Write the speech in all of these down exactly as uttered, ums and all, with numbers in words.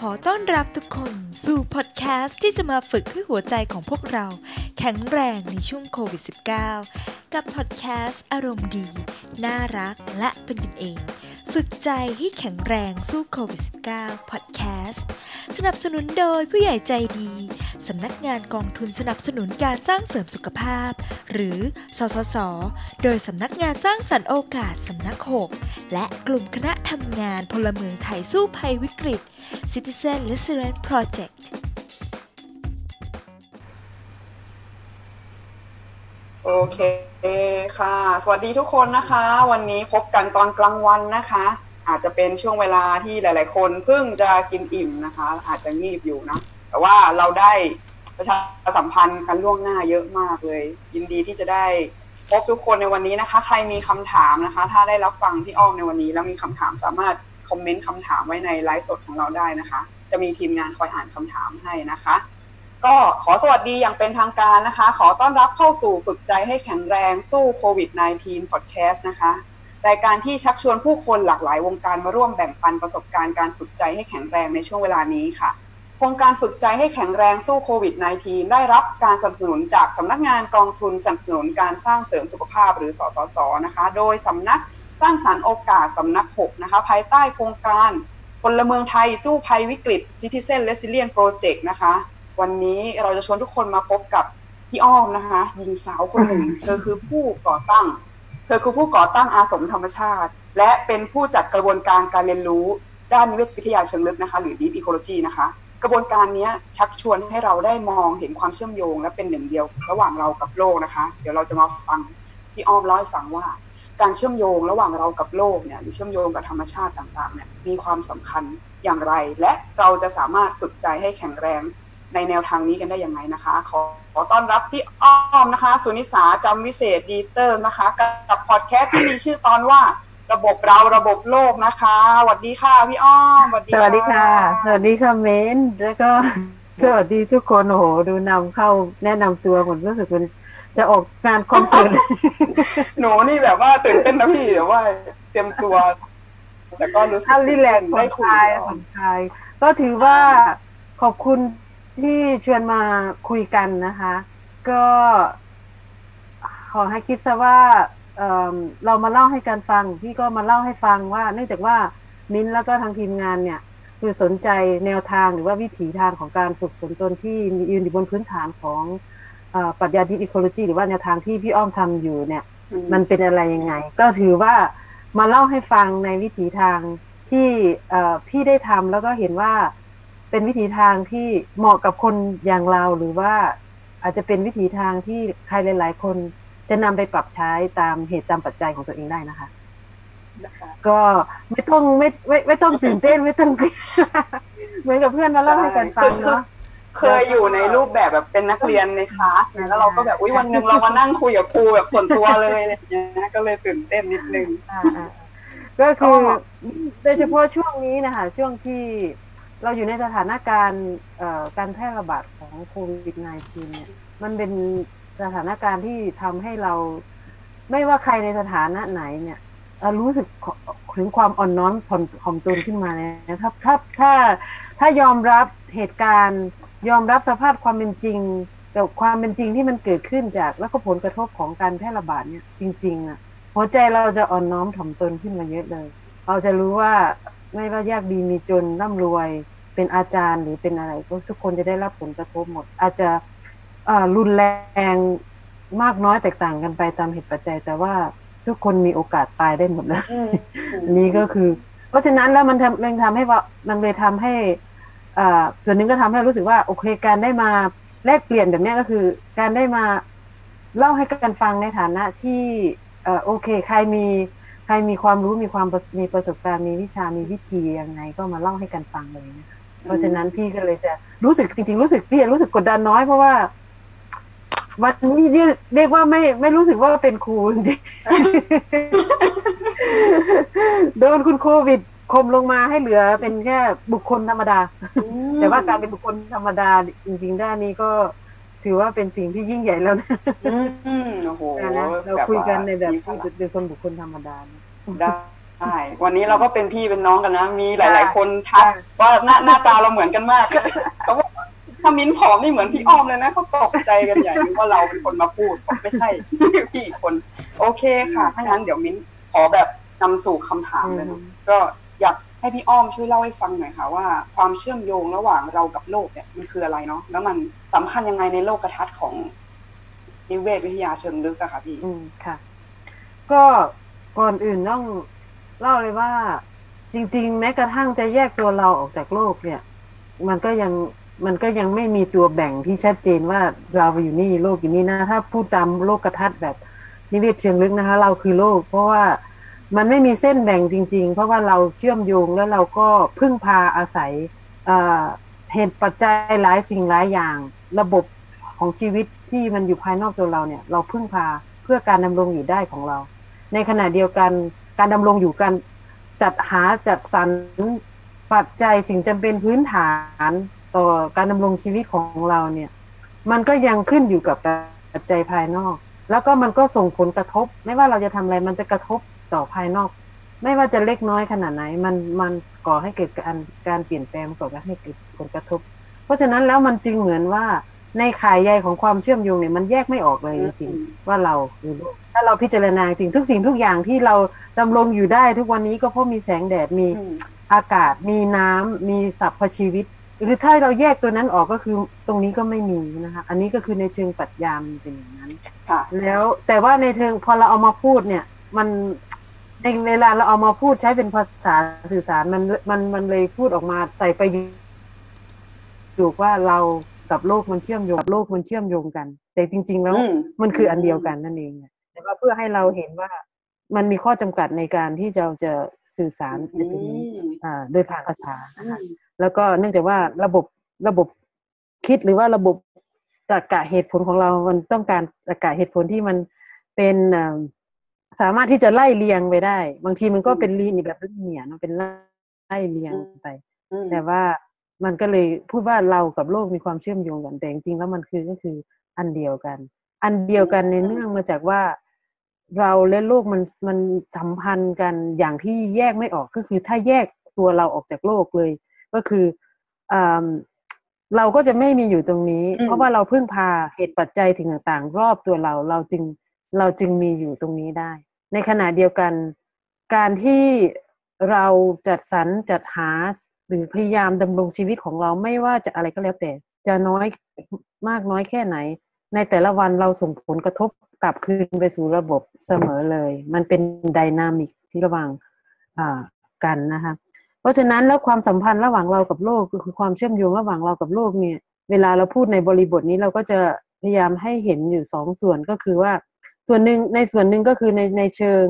ขอต้อนรับทุกคนสู่พอดแคสต์ที่จะมาฝึกให้หัวใจของพวกเราแข็งแรงในช่วงโควิด สิบเก้า กับพอดแคสต์อารมณ์ดีน่ารักและเป็นกันเองฝึกใจให้แข็งแรงสู้โควิด สิบเก้า พอดแคสต์สนับสนุนโดยผู้ใหญ่ใจดีสำนักงานกองทุนสนับสนุนการสร้างเสริมสุขภาพหรือสสส.โดยสำนักงานสร้างสรรค์โอกาสสำนักหกและกลุ่มคณะทำงานพลเมืองไทยสู้ภัยวิกฤต Citizen Resilient Project โอเคค่ะสวัสดีทุกคนนะคะวันนี้พบกันตอนกลางวันนะคะอาจจะเป็นช่วงเวลาที่หลายๆคนเพิ่งจะกินอิ่มนะคะอาจจะงีบอยู่นะแต่ว่าเราได้ประชาสัมพันธ์กันล่วงหน้าเยอะมากเลยยินดีที่จะได้พบทุกคนในวันนี้นะคะใครมีคำถามนะคะถ้าได้รับฟังพี่อ้อมในวันนี้แล้วมีคำถามสามารถคอมเมนต์คำถามไว้ในไลฟ์สดของเราได้นะคะจะมีทีมงานคอยอ่านคำถามให้นะคะก็ขอสวัสดีอย่างเป็นทางการนะคะขอต้อนรับเข้าสู่ฝึกใจให้แข็งแรงสู้โควิด สิบเก้า พอดแคสต์นะคะรายการที่ชักชวนผู้คนหลากหลายวงการมาร่วมแบ่งปันประสบการณ์การฝึกใจให้แข็งแรงในช่วงเวลานี้ค่ะโครงการฝึกใจให้แข็งแรงสู้โควิด สิบเก้า ได้รับการสนับสนุนจากสำนักงานกองทุนสนับสนุนการสร้างเสริมสุขภาพหรือสสส.นะคะโดยสำนักสร้างสรรค์โอกาสสำนักหกนะคะภายใต้โครงการพลเมืองไทยสู้ภัยวิกฤต Citizen Resilient Project นะคะวันนี้เราจะชวนทุกคนมาพบกับพี่อ้อมนะคะหญิงสาวคนหนึ่ง เธอคือผู้ก่อตั้งเธอคือผู้ก่อตั้งอาสมธรรมชาติและเป็นผู้จัดกระบวนการการเรียนรู้ด้านนิเวศวิทยาเชิงลึกนะคะหรือ Deep Ecology นะคะกระบวนการนี้ชักชวนให้เราได้มองเห็นความเชื่อมโยงและเป็นหนึ่งเดียวระหว่างเรากับโลกนะคะเดี๋ยวเราจะมาฟังพี่อ้อมเล่าให้ฟังว่าการเชื่อมโยงระหว่างเรากับโลกเนี่ยหรือเชื่อมโยงกับธรรมชาติต่างๆเนี่ยมีความสำคัญอย่างไรและเราจะสามารถฝึกใจให้แข็งแรงในแนวทางนี้กันได้ยังไงนะคะขอขอต้อนรับพี่อ้อมนะคะสุนิสาจำวิเศษดีเตอร์นะคะกับพอดแคสต์ที่มีชื่อตอนว่าระบบเราระบบโลกนะคะสวัสดีค่ะพี่อ้อมสวัสดีสวัสดีค่ะสวัสดีค่ะเมนแล้วก็สวัสดีทุกคนโหดูนำเข้าแนะนำตัวผมรู้สึกมันจะออกงานคอนเสิร์ตหนูนี่แบบว่าตื่นเต้นนะพี่แบบว่าเตรียมตัวแล้วก็รู้สึกรีแลกซ์ได้คุยผ่อนคลายก็ถือว่าขอบคุณที่ชวนมาคุยกันนะคะก็ขอให้คิดซะว่าเอ่อเรามาเล่าให้กันฟังพี่ก็มาเล่าให้ฟังว่าเนื่องจากว่ามิ้นแล้วก็ทางทีมงานเนี่ยคือสนใจแนวทางหรือว่าวิถีทางของการฝึกฝนตนที่มียืนอยู่บนพื้นฐานของเอ่อปรัชญา Deep Ecology หรือว่าแนวทางที่พี่อ้อมทำอยู่เนี่ยมันเป็นอะไรยังไงก็ถือว่ามาเล่าให้ฟังในวิถีทางที่เอ่อพี่ได้ทำแล้วก็เห็นว่าเป็นวิถีทางที่เหมาะกับคนอย่างเราหรือว่าอาจจะเป็นวิถีทางที่ใครหลายๆคนจะนำไปปรับใช้ตามเหตุตามปัจจัยของตัวเองได้นะคะก็ไม่ต้องไม่ไม่ไม่ต้องตื่นเต้นไม่ต้องเหมือนกับเพื่อนมาเล่าให้กันฟังเนาะเคยอยู่ในรูปแบบแบบเป็นนักเรียนในคลาสนะแล้วเราก็แบบอุ๊ยวันนึงเรามานั่งคุยกับครูแบบส่วนตัวเลยอะไรอย่างเงี้ยก็เลยตื่นเต้นนิดนึงก็คือโดยเฉพาะช่วงนี้นะคะช่วงที่เราอยู่ในสถานการณ์การแพร่ระบาดของโควิด สิบเก้า เนี่ยมันเป็นสถานการณ์ที่ทำให้เราไม่ว่าใครในสถานะไหนเนี่ยรู้สึกถึงความอ่อนน้อมถ่อมตนขึ้นมาเนี่ยถ้าถ้าถ้าถ้ายอมรับเหตุการณ์ยอมรับสภาพความเป็นจริงกับความเป็นจริงที่มันเกิดขึ้นจากแล้วก็ผลกระทบของการแพร่ระบาดเนี่ยจริงๆอ่ะหัวใจเราจะอ่อนน้อมถ่อมตนขึ้นมาเยอะเลยเราจะรู้ว่าไม่ว่ายากดีมีจนร่ำรวยเป็นอาจารย์หรือเป็นอะไรก็ทุกคนจะได้รับผลกระทบหมดอาจจะรุนแรงมากน้อยแตกต่างกันไปตามเหตุปัจจัยแต่ว่าทุกคนมีโอกาสตายได้หมดเลย อันนี้ก็คือเพราะฉะนั้นแล้วมันทำมันทำให้ว่ามันเลยทำให้ส่วนหนึ่งก็ทำให้รู้สึกว่าโอเคการได้มาแลกเปลี่ยนแบบนี้ก็คือการได้มาเล่าให้กันฟังในฐานะที่โอเคใครมีใครมีความรู้มีความมีประสบการณ์มีวิชามีวิธียังไงก็มาเล่าให้กันฟังเลยนะเพราะฉะนั้นพี่ก็เลยจะรู้สึกจริงๆรู้สึกพี่รู้สึกกดดันน้อยเพราะว่าวันนี้เรียกว่าไม่ไม่รู้สึกว่าเป็นครูจริงโดนคุณโควิดคมลงมาให้เหลือเป็นแค่บุคคลธรรมดาแต่ว่าการเป็นบุคคลธรรมดาจริงๆด้านนี้ก็ถือว่าเป็นสิ่งที่ยิ่งใหญ่แล้วนะเราคุยกันในแบบที่เป็นคนบุคคลธรรมดาได้ ใช่วันนี้เราก็เป็นพี่เป็นน้องกันนะมีหลายๆคนทักว่าหน้าหน้าตาเราเหมือนกันมากเขาบอกถ้ามิ้นผอมนี่เหมือนพี่อ้อมเลยนะเขาตกใจกันใหญ่ว่าเราเป็นคนมาพูดไม่ใช่พี่คนโอเคค่ะถ้างั้นเดี๋ยวมิ้นขอแบบนำสู่คำถามเลยนะก็อยากให้พี่อ้อมช่วยเล่าให้ฟังหน่อยค่ะว่าความเชื่อมโยงระหว่างเรากับโลกเนี่ยมันคืออะไรเนาะแล้วมันสำคัญยังไงในโลกทัศน์ของนิเวศวิทยาเชิงลึกอะค่ะพี่อืมค่ะก็ก่อนอื่นต้องเล่าเลยว่าจริงๆแม้กระทั่งจะแยกตัวเราออกจากโลกเนี่ยมันก็ยังมันก็ยังไม่มีตัวแบ่งที่ชัดเจนว่าเราอยู่นี่โลกอยู่นี่นะถ้าพูดตามโลกทัศน์แบบนิเวศเชิงลึกนะคะเราคือโลกเพราะว่ามันไม่มีเส้นแบ่งจริงๆเพราะว่าเราเชื่อมโยงแล้วเราก็พึ่งพาอาศัยเหตุปัจจัยหลายสิ่งหลายอย่างระบบของชีวิตที่มันอยู่ภายนอกตัวเราเนี่ยเราพึ่งพาเพื่อการดำรงอยู่ได้ของเราในขณะเดียวกันการดำรงอยู่การจัดหาจัดสรรปัจจัยสิ่งจำเป็นพื้นฐานต่อการดำรงชีวิตของเราเนี่ยมันก็ยังขึ้นอยู่กับปัจจัยภายนอกแล้วก็มันก็ส่งผลกระทบไม่ว่าเราจะทำอะไรมันจะกระทบต่อภายนอกไม่ว่าจะเล็กน้อยขนาดไหนมันมันก่อให้เกิดการการเปลี่ยนแปลงก่อให้เกิดผลกระทบเพราะฉะนั้นแล้วมันจึงเหมือนว่าในข่ายใยของความเชื่อมโยงเนี่ยมันแยกไม่ออกเลยจริงๆว่าเราคือถ้าเราพิจารณาจริงทุกสิ่งทุกอย่างที่เราดำรงอยู่ได้ทุกวันนี้ก็เพราะมีแสงแดดมีอากาศมีน้ำมีสรรพชีวิตคือถ้าเราแยกตัวนั้นออกก็คือตรงนี้ก็ไม่มีนะคะอันนี้ก็คือในเชิงปรัชญาเป็นอย่างนั้นแล้วแต่ว่าในเชิงพอเราเอามาพูดเนี่ยมันในเวลาเราเอามาพูดใช้เป็นภาษาสื่อสารมันมันมันเลยพูดออกมาใส่ไปอยู่ว่าเรากับโลกมันเชื่อมโยงกับโลกมันเชื่อมโยงกันแต่จริงๆแล้วมันคืออันเดียวกันนั่นเองแต่ว่าเพื่อให้เราเห็นว่ามันมีข้อจำกัดในการที่เราจะสื่อสารในตรงนี้โดยผ่านภาษานะคะแล้วก็เนื่องจากว่าระบบระบบคิดหรือว่าระบบตรรกะเหตุผลของเรามันต้องการตรรกะเหตุผลที่มันเป็นสามารถที่จะไล่เรียงไปได้บางทีมันก็เป็นลีนแบบเหนียนมันเป็นไล่เรียงไปแต่ว่ามันก็เลยพูดว่าเรากับโลกมีความเชื่อมโยงกันแต่จริงๆแล้วมันคือก็คืออันเดียวกันอันเดียวกันในเนื่องมาจากว่าเราและโลกมันมันสัมพันธ์กันอย่างที่แยกไม่ออกก็คือถ้าแยกตัวเราออกจากโลกเลยก็คือเราก็จะไม่มีอยู่ตรงนี้เพราะว่าเราพึ่งพาเหตุปัจจัยสิ่งต่างๆรอบตัวเราเราจึงเราจึงมีอยู่ตรงนี้ได้ในขณะเดียวกันการที่เราจัดสรรจัดหาหรือพยายามดำรงชีวิตของเราไม่ว่าจะอะไรก็แล้วแต่จะน้อยมากน้อยแค่ไหนในแต่ละวันเราส่งผลกระทบกลับคืนไปสู่ระบบเสมอเลยมันเป็นไดนามิกที่ระหว่างกันนะคะเพราะฉะนั้นแล้วความสัมพันธ์ระหว่างเรากับโลกคือความเชื่อมโยงระหว่างเรากับโลกเนี่ยเวลาเราพูดในบริบทนี้เราก็จะพยายามให้เห็นอยู่สองส่วนก็คือว่าส่วนหนึ่งในส่วนหนึ่งก็คือในในเชิง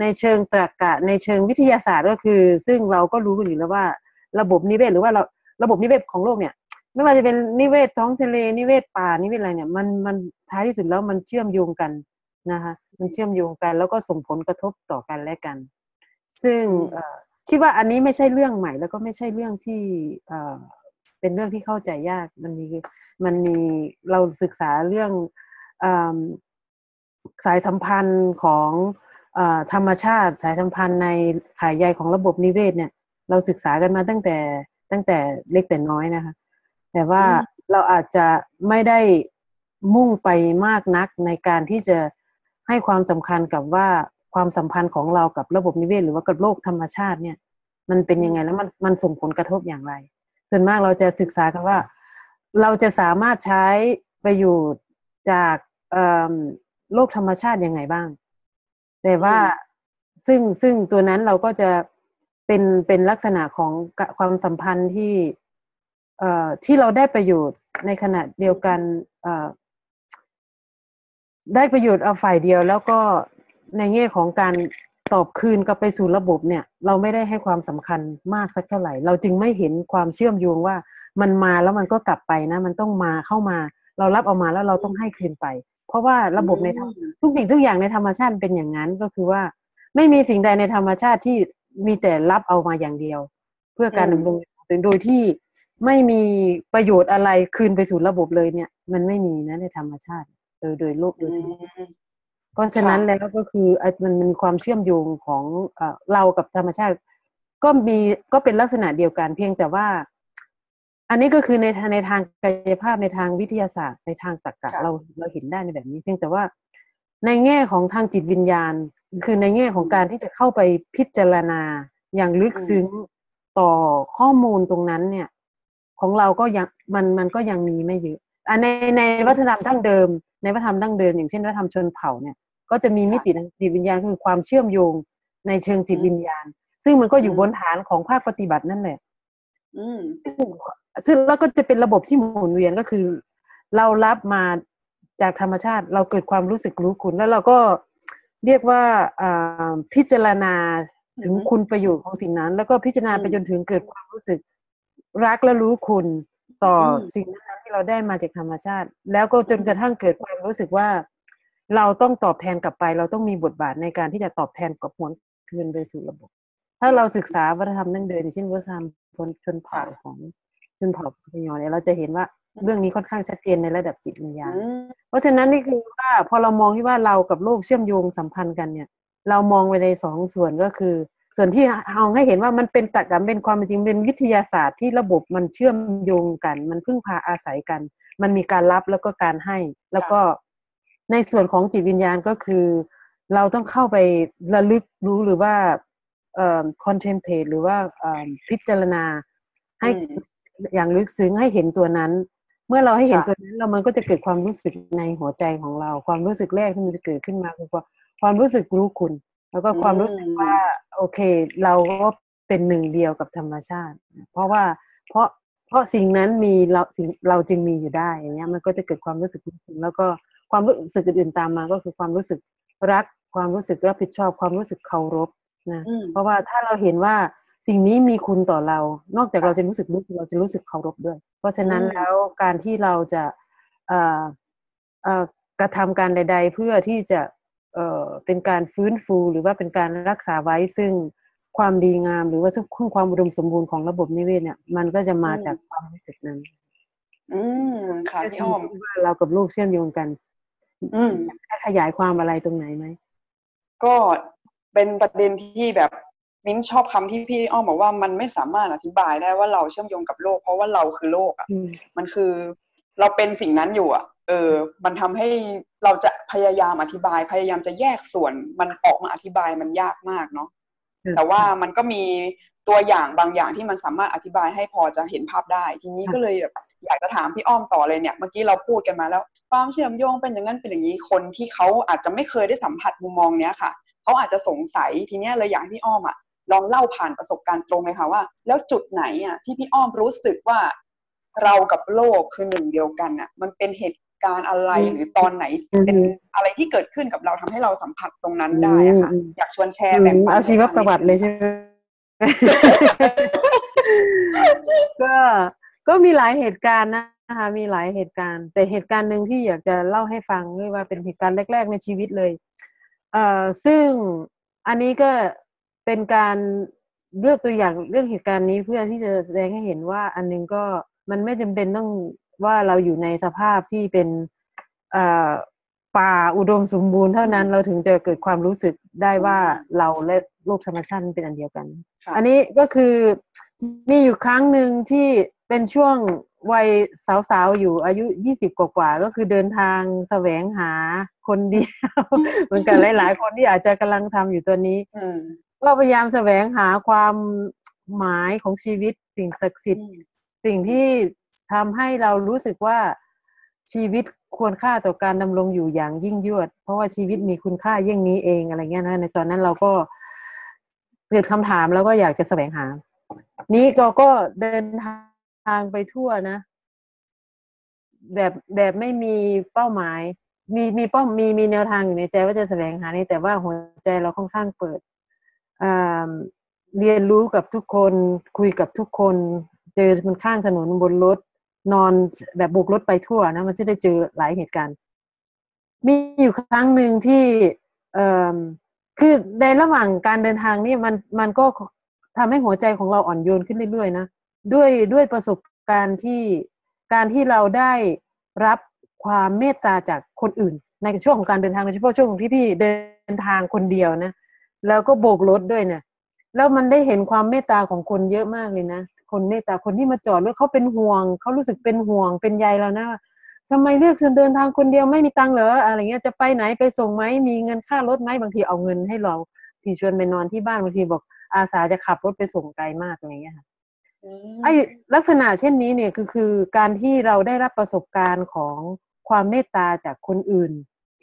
ในเชิงตรรกะในเชิงวิทยาศาสตร์ก็คือซึ่งเราก็รู้อยู่แล้วว่าระบบนิเวศหรือว่าเราระบบนิเวศของโลกเนี่ยไม่ว่าจะเป็นนิเวศท้องทะเลนิเวศป่านิเวศอะไรเนี่ยมันมันท้ายที่สุดแล้วมันเชื่อมโยงกันนะคะมันเชื่อมโยงกันแล้วก็ส่งผลกระทบต่อกันและกันซึ่งคิดว่าอันนี้ไม่ใช่เรื่องใหม่แล้วก็ไม่ใช่เรื่องที่เป็นเรื่องที่เข้าใจยากมันมีมันมีเราศึกษาเรื่องสายสัมพันธ์ของธรรมชาติสายสัมพันธ์ในข่ายใยของระบบนิเวศเนี่ยเราศึกษากันมาตั้งแต่ตั้งแต่เล็กแต่น้อยนะคะแต่ว่าเราอาจจะไม่ได้มุ่งไปมากนักในการที่จะให้ความสำคัญกับว่าความสัมพันธ์ของเรากับระบบนิเวศหรือว่ากับโลกธรรมชาติเนี่ยมันเป็นยังไงแล้วมันมันส่งผลกระทบอย่างไรส่วนมากเราจะศึกษากันว่าเราจะสามารถใช้ประโยชน์จากโลกธรรมชาติยังไงบ้างแต่ว่าซึ่งซึ่งตัวนั้นเราก็จะเป็นเป็นลักษณะของความสัมพันธ์ที่เอ่อที่เราได้ประโยชน์ในขณะเดียวกันเอ่อได้ประโยชน์เอาฝ่ายเดียวแล้วก็ในแง่ของการตอบคืนกลับไปสู่ระบบเนี่ยเราไม่ได้ให้ความสำคัญมากสักเท่าไหร่เราจึงไม่เห็นความเชื่อมโยงว่ามันมาแล้วมันก็กลับไปนะมันต้องมาเข้ามาเรารับเอามาแล้วเราต้องให้คืนไปเพราะว่าระบบในทุกสิ่งทุกอย่างในธรรมชาติเป็นอย่างนั้นก็คือว่าไม่มีสิ่งใดในธรรมชาติที่มีแต่รับเอามาอย่างเดียวเพื่อการดำรงโดยที่ไม่มีประโยชน์อะไรคืนไปสู่ระบบเลยเนี่ยมันไม่มีนะในธรรมชาติโดยโดยโลกโดย เพราะฉะนั้นแล้วก็คือมันมีความเชื่อมโยงของเรากับธรรมชาติก็มีก็เป็นลักษณะเดียวกันเพียงแต่ว่าอันนี้ก็คือในในทางกายภาพในทางวิทยาศาสตร์ในทางตรรกะเราเราเห็นได้ในแบบนี้เพียงแต่ว่าในแง่ของทางจิตวิญญาณคือในแง่ของการที่จะเข้าไปพิจารณาอย่างลึกซึ้งต่อข้อมูลตรงนั้นเนี่ยของเราก็ยังมันมันก็ยังมีไม่เยอะในในวัฒนธรรมดั้งเดิมในวัฒนธรรมดั้งเดิมอย่างเช่นวัฒนธรรมชนเผ่าเนี่ยก็จะมีมิติทางจิตวิญญาณคือความเชื่อมโยงในเชิงจิตวิญญาณซึ่งมันก็อยู่บนฐานของภาคปฏิบัตินั่นแหละซึ่งแล้วก็จะเป็นระบบที่หมุนเวียนก็คือเรารับมาจากธรรมชาติเราเกิดความรู้สึกรู้คุณแล้วเราก็เรียกว่าพิจารณาถึงคุณประโยชน์ของสิ่งนั้นแล้วก็พิจารณาไปจนถึงเกิดความรู้สึกรักและรู้คุณต่อสิ่งนั้นที่เราได้มาจากธรรมชาติแล้วก็จนกระทั่งเกิดความรู้สึกว่าเราต้องตอบแทนกลับไปเราต้องมีบทบาทในการที่จะตอบแทนกลับหวนคืนไปสู่ระบบถ้าเราศึกษาวัฒนธรรมดั้งเดิมเช่นวัฒนธรรมชนเผ่าของชนเผ่าพยอเนี่ยเราจะเห็นว่าเรื่องนี้ค่อนข้างชัดเจนในระดับจิตวิญญาณเพราะฉะนั้นนี่คือว่าพอเรามองที่ว่าเรากับโลกเชื่อมโยงสัมพันธ์กันเนี่ยเรามองไปในสองส่วนก็คือส่วนที่เอาให้เห็นว่ามันเป็นตรรกะเป็นความจริงเป็นวิทยาศาสตร์ที่ระบบมันเชื่อมโยงกันมันพึ่งพาอาศัยกันมันมีการรับแล้วก็การให้แล้วก็ในส่วนของจิตวิญญาณก็คือเราต้องเข้าไประลึกรู้หรือว่าเอ่อ contemplate หรือว่าพิจารณาให้อย่างลึกซึ้งให้เห็นตัวนั้นเมื่อเราให้เห็นตัวนั้นแล้วมันก็จะเกิดความรู้สึกในหัวใจของเราความรู้สึกแรกที่มันจะเกิดขึ้นมาคือความรู้สึกรู้คุณแล้วก็ความรู้สึกว่าโอเคเราก็เป็นหนึ่งเดียวกับธรรมชาติเพราะว่าเพราะเพราะสิ่งนั้นมีเราสิ่งเราจึงมีอยู่ได้อย่างเงี้ยมันก็จะเกิดความรู้สึกรู้คุณแล้วก็ความรู้สึกอื่นๆตามมาก็คือความรู้สึกรักความรู้สึกรับผิดชอบความรู้สึกเคารพนะเพราะว่าถ้าเราเห็นว่าสิ่งนี้มีคุณต่อเรานอกจากเราจะรู้สึกรู้เราจะรู้สึกเคารพด้วยเพราะฉะนั้นแล้วการที่เราจะกระทำการใดๆเพื่อที่จะเอ่อเป็นการฟื้นฟูหรือว่าเป็นการรักษาไว้ซึ่งความดีงามหรือว่าซึ่งความอุดมสมบูรณ์ของระบบนิเวศเนี่ยมันก็จะมาจากความรู้สึกนั้นอืมค่ะพี่อ้อมว่าเรากับลูกเชื่อมโยงกันอืมขยายความอะไรตรงไหนไหมก็เป็นประเด็นที่แบบมิ้นชอบคำที่พี่อ้อมบอกว่ามันไม่สามารถอธิบายได้ว่าเราเชื่อมโยงกับโลกเพราะว่าเราคือโลกอ่ะมันคือเราเป็นสิ่งนั้นอยู่อ่ะเออมันทำให้เราจะพยายามอธิบายพยายามจะแยกส่วนมันออกมาอธิบายมันยากมากเนาะแต่ว่ามันก็มีตัวอย่างบางอย่างที่มันสามารถอธิบายให้พอจะเห็นภาพได้ทีนี้ก็เลยแบบอยากจะถามพี่อ้อมต่อเลยเนี่ยเมื่อกี้เราพูดกันมาแล้วความเชื่อมโยงเป็นอย่างนั้นเป็นอย่างนี้คนที่เขาอาจจะไม่เคยได้สัมผัสมุมมองเนี้ยค่ะเขาอาจจะสงสัยทีเนี้ยเลยอยากให้พี่อ้อมอ่ะลองเล่าผ่านประสบการณ์ตรงเลยค่ะว่าแล้วจุดไหนอ่ะที่พี่อ้อมรู้สึกว่าเรากับโลกคือหนึ่งเดียวกันน่ะมันเป็นเหตุการณ์อะไรหรือตอนไหนเป็นอะไรที่เกิดขึ้นกับเราทำให้เราสัมผัสตรงนั้นได้อ่ะค่ะอยากชวนแชร์แบ่งปันเอาชีวประวัติเลยใช่ไหมก็ก็มีหลายเหตุการณ์นะคะมีหลายเหตุการณ์แต่เหตุการณ์นึงที่อยากจะเล่าให้ฟังด้วยว่าเป็นเหตุการณ์แรกๆในชีวิตเลยเอ่อซึ่งอันนี้ก็เป็นการเลือกตัวอย่างเรื่องเหตุการณ์นี้เพื่อที่จะแสดงให้เห็นว่าอันนึงก็มันไม่จำเป็นต้องว่าเราอยู่ในสภาพที่เป็นป่าอุดมสมบูรณ์เท่านั้นเราถึงจะเกิดความรู้สึกได้ว่าเราและโลกธรรมชาติเป็นอันเดียวกันอันนี้ก็คือมีอยู่ครั้งหนึ่งที่เป็นช่วงวัยสาวๆอยู่อายุยี่สิบกว่าๆก็คือเดินทางแสวงหาคนเดียวเหมือนกันหลายๆคนที่อาจจะกำลังทำอยู่ตัวนี้ก็พยายามแสวงหาความหมายของชีวิตสิ่งศักดิ์สิทธิ์สิ่งที่ทำให้เรารู้สึกว่าชีวิตควรค่าต่อการดำรงอยู่อย่างยิ่งยวดเพราะว่าชีวิตมีคุณค่าเยี่ยงนี้เองอะไรเงี้ยนะในตอนนั้นเราก็เกิดคำถามแล้วก็อยากจะแสวงหานี้เราก็เดินทางไปทั่วนะแบบแบบไม่มีเป้าหมายมีมีเป้ามีมีแนวทางอยู่ในใจว่าจะแสวงหานี่แต่ว่าหัวใจเราค่อนข้างเปิดเรียนรู้กับทุกคนคุยกับทุกคนเจอมันข้างถนนบนรถนอนแบบบุกรถไปทั่วนะมันจะได้เจอหลายเหตุการณ์มีอยู่ครั้งหนึ่งที่คือในระหว่างการเดินทางนี่มันมันก็ทำให้หัวใจของเราอ่อนโยนขึ้นเรื่อยๆนะด้วยด้วยประสบการณ์ที่การที่เราได้รับความเมตตาจากคนอื่น ในช่วงของการเดินทางโดยเฉพาะช่วงของที่พี่เดินทางคนเดียวนะแล้วก็โบกรถด้วยเนี่ยแล้วมันได้เห็นความเมตตาของคนเยอะมากเลยนะคนเมตตาคนที่มาจอดแล้วเขาเป็นห่วงเขารู้สึกเป็นห่วงเป็นใยเรานะทำไมเลือกเดินทางคนเดียวไม่มีตังค์เหรออะไรเงี้ยจะไปไหนไปส่งไหมมีเงินค่ารถไหมบางทีเอาเงินให้เราที่ชวนไปนอนที่บ้านบางทีบอกอาสาจะขับรถไปส่งไกลมากอะไรเงี้ยค่ะไอ้ลักษณะเช่นนี้เนี่ยคือคือการที่เราได้รับประสบการณ์ของความเมตตาจากคนอื่น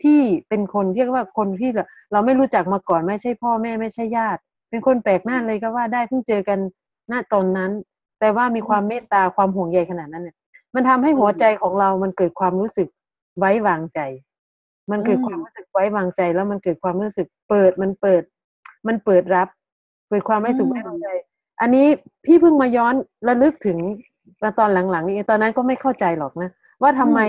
ที่เป็นคนเรียกว่าคนที่เราไม่รู้จักมาก่อนไม่ใช่พ่อแม่ไม่ใช่ญาติเป็นคนแปลกหน้าเลยก็ว่าได้เพิ่งเจอกันณตอนนั้นแต่ว่ามีความเมตตาความห่วงใยขนาดนั้นเนี่ยมันทำให้หัวใจของเรามันเกิดความรู้สึกไว้วางใจมันเกิดความรู้สึกไว้วางใจแล้วมันเกิดความรู้สึกเปิดมันเปิดมันเปิดรับเปิดความรู้สึกไว้วางใจอันนี้พี่เพิ่งมาย้อนระลึกถึงตอนหลังๆนี่ตอนนั้นก็ไม่เข้าใจหรอกนะว่าทำไม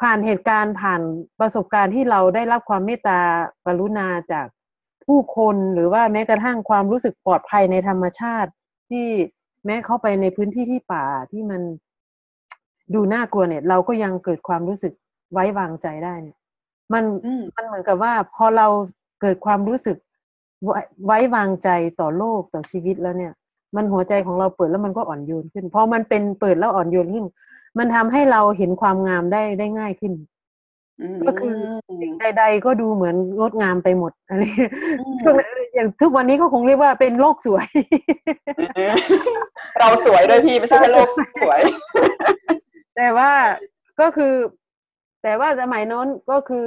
ผ่านเหตุการณ์ผ่านประสบการณ์ที่เราได้รับความเมตตากรุณาจากผู้คนหรือว่าแม้กระทั่งความรู้สึกปลอดภัยในธรรมชาติที่แม้เข้าไปในพื้นที่ที่ป่าที่มันดูน่ากลัวเนี่ยเราก็ยังเกิดความรู้สึกไว้วางใจได้เนี่ยมันมันเหมือนกับว่าพอเราเกิดความรู้สึกไว้ไว้วางใจต่อโลกต่อชีวิตแล้วเนี่ยมันหัวใจของเราเปิดแล้วมันก็อ่อนโยนขึ้นพอมันเป็นเปิดแล้วอ่อนโยนขึ้นมันทำให้เราเห็นความงามได้ได้ง่ายขึ้นก็คือสิ่งใดๆก็ดูเหมือนงดงามไปหมดอะไรอย่างทุกวันนี้ก็คงเรียกว่าเป็นโลกสวยเราสวยด้วยพี่ไม่ใช่แค่โลกสวยแต่ว่าก็คือแต่ว่าสมัยโน้นก็คือ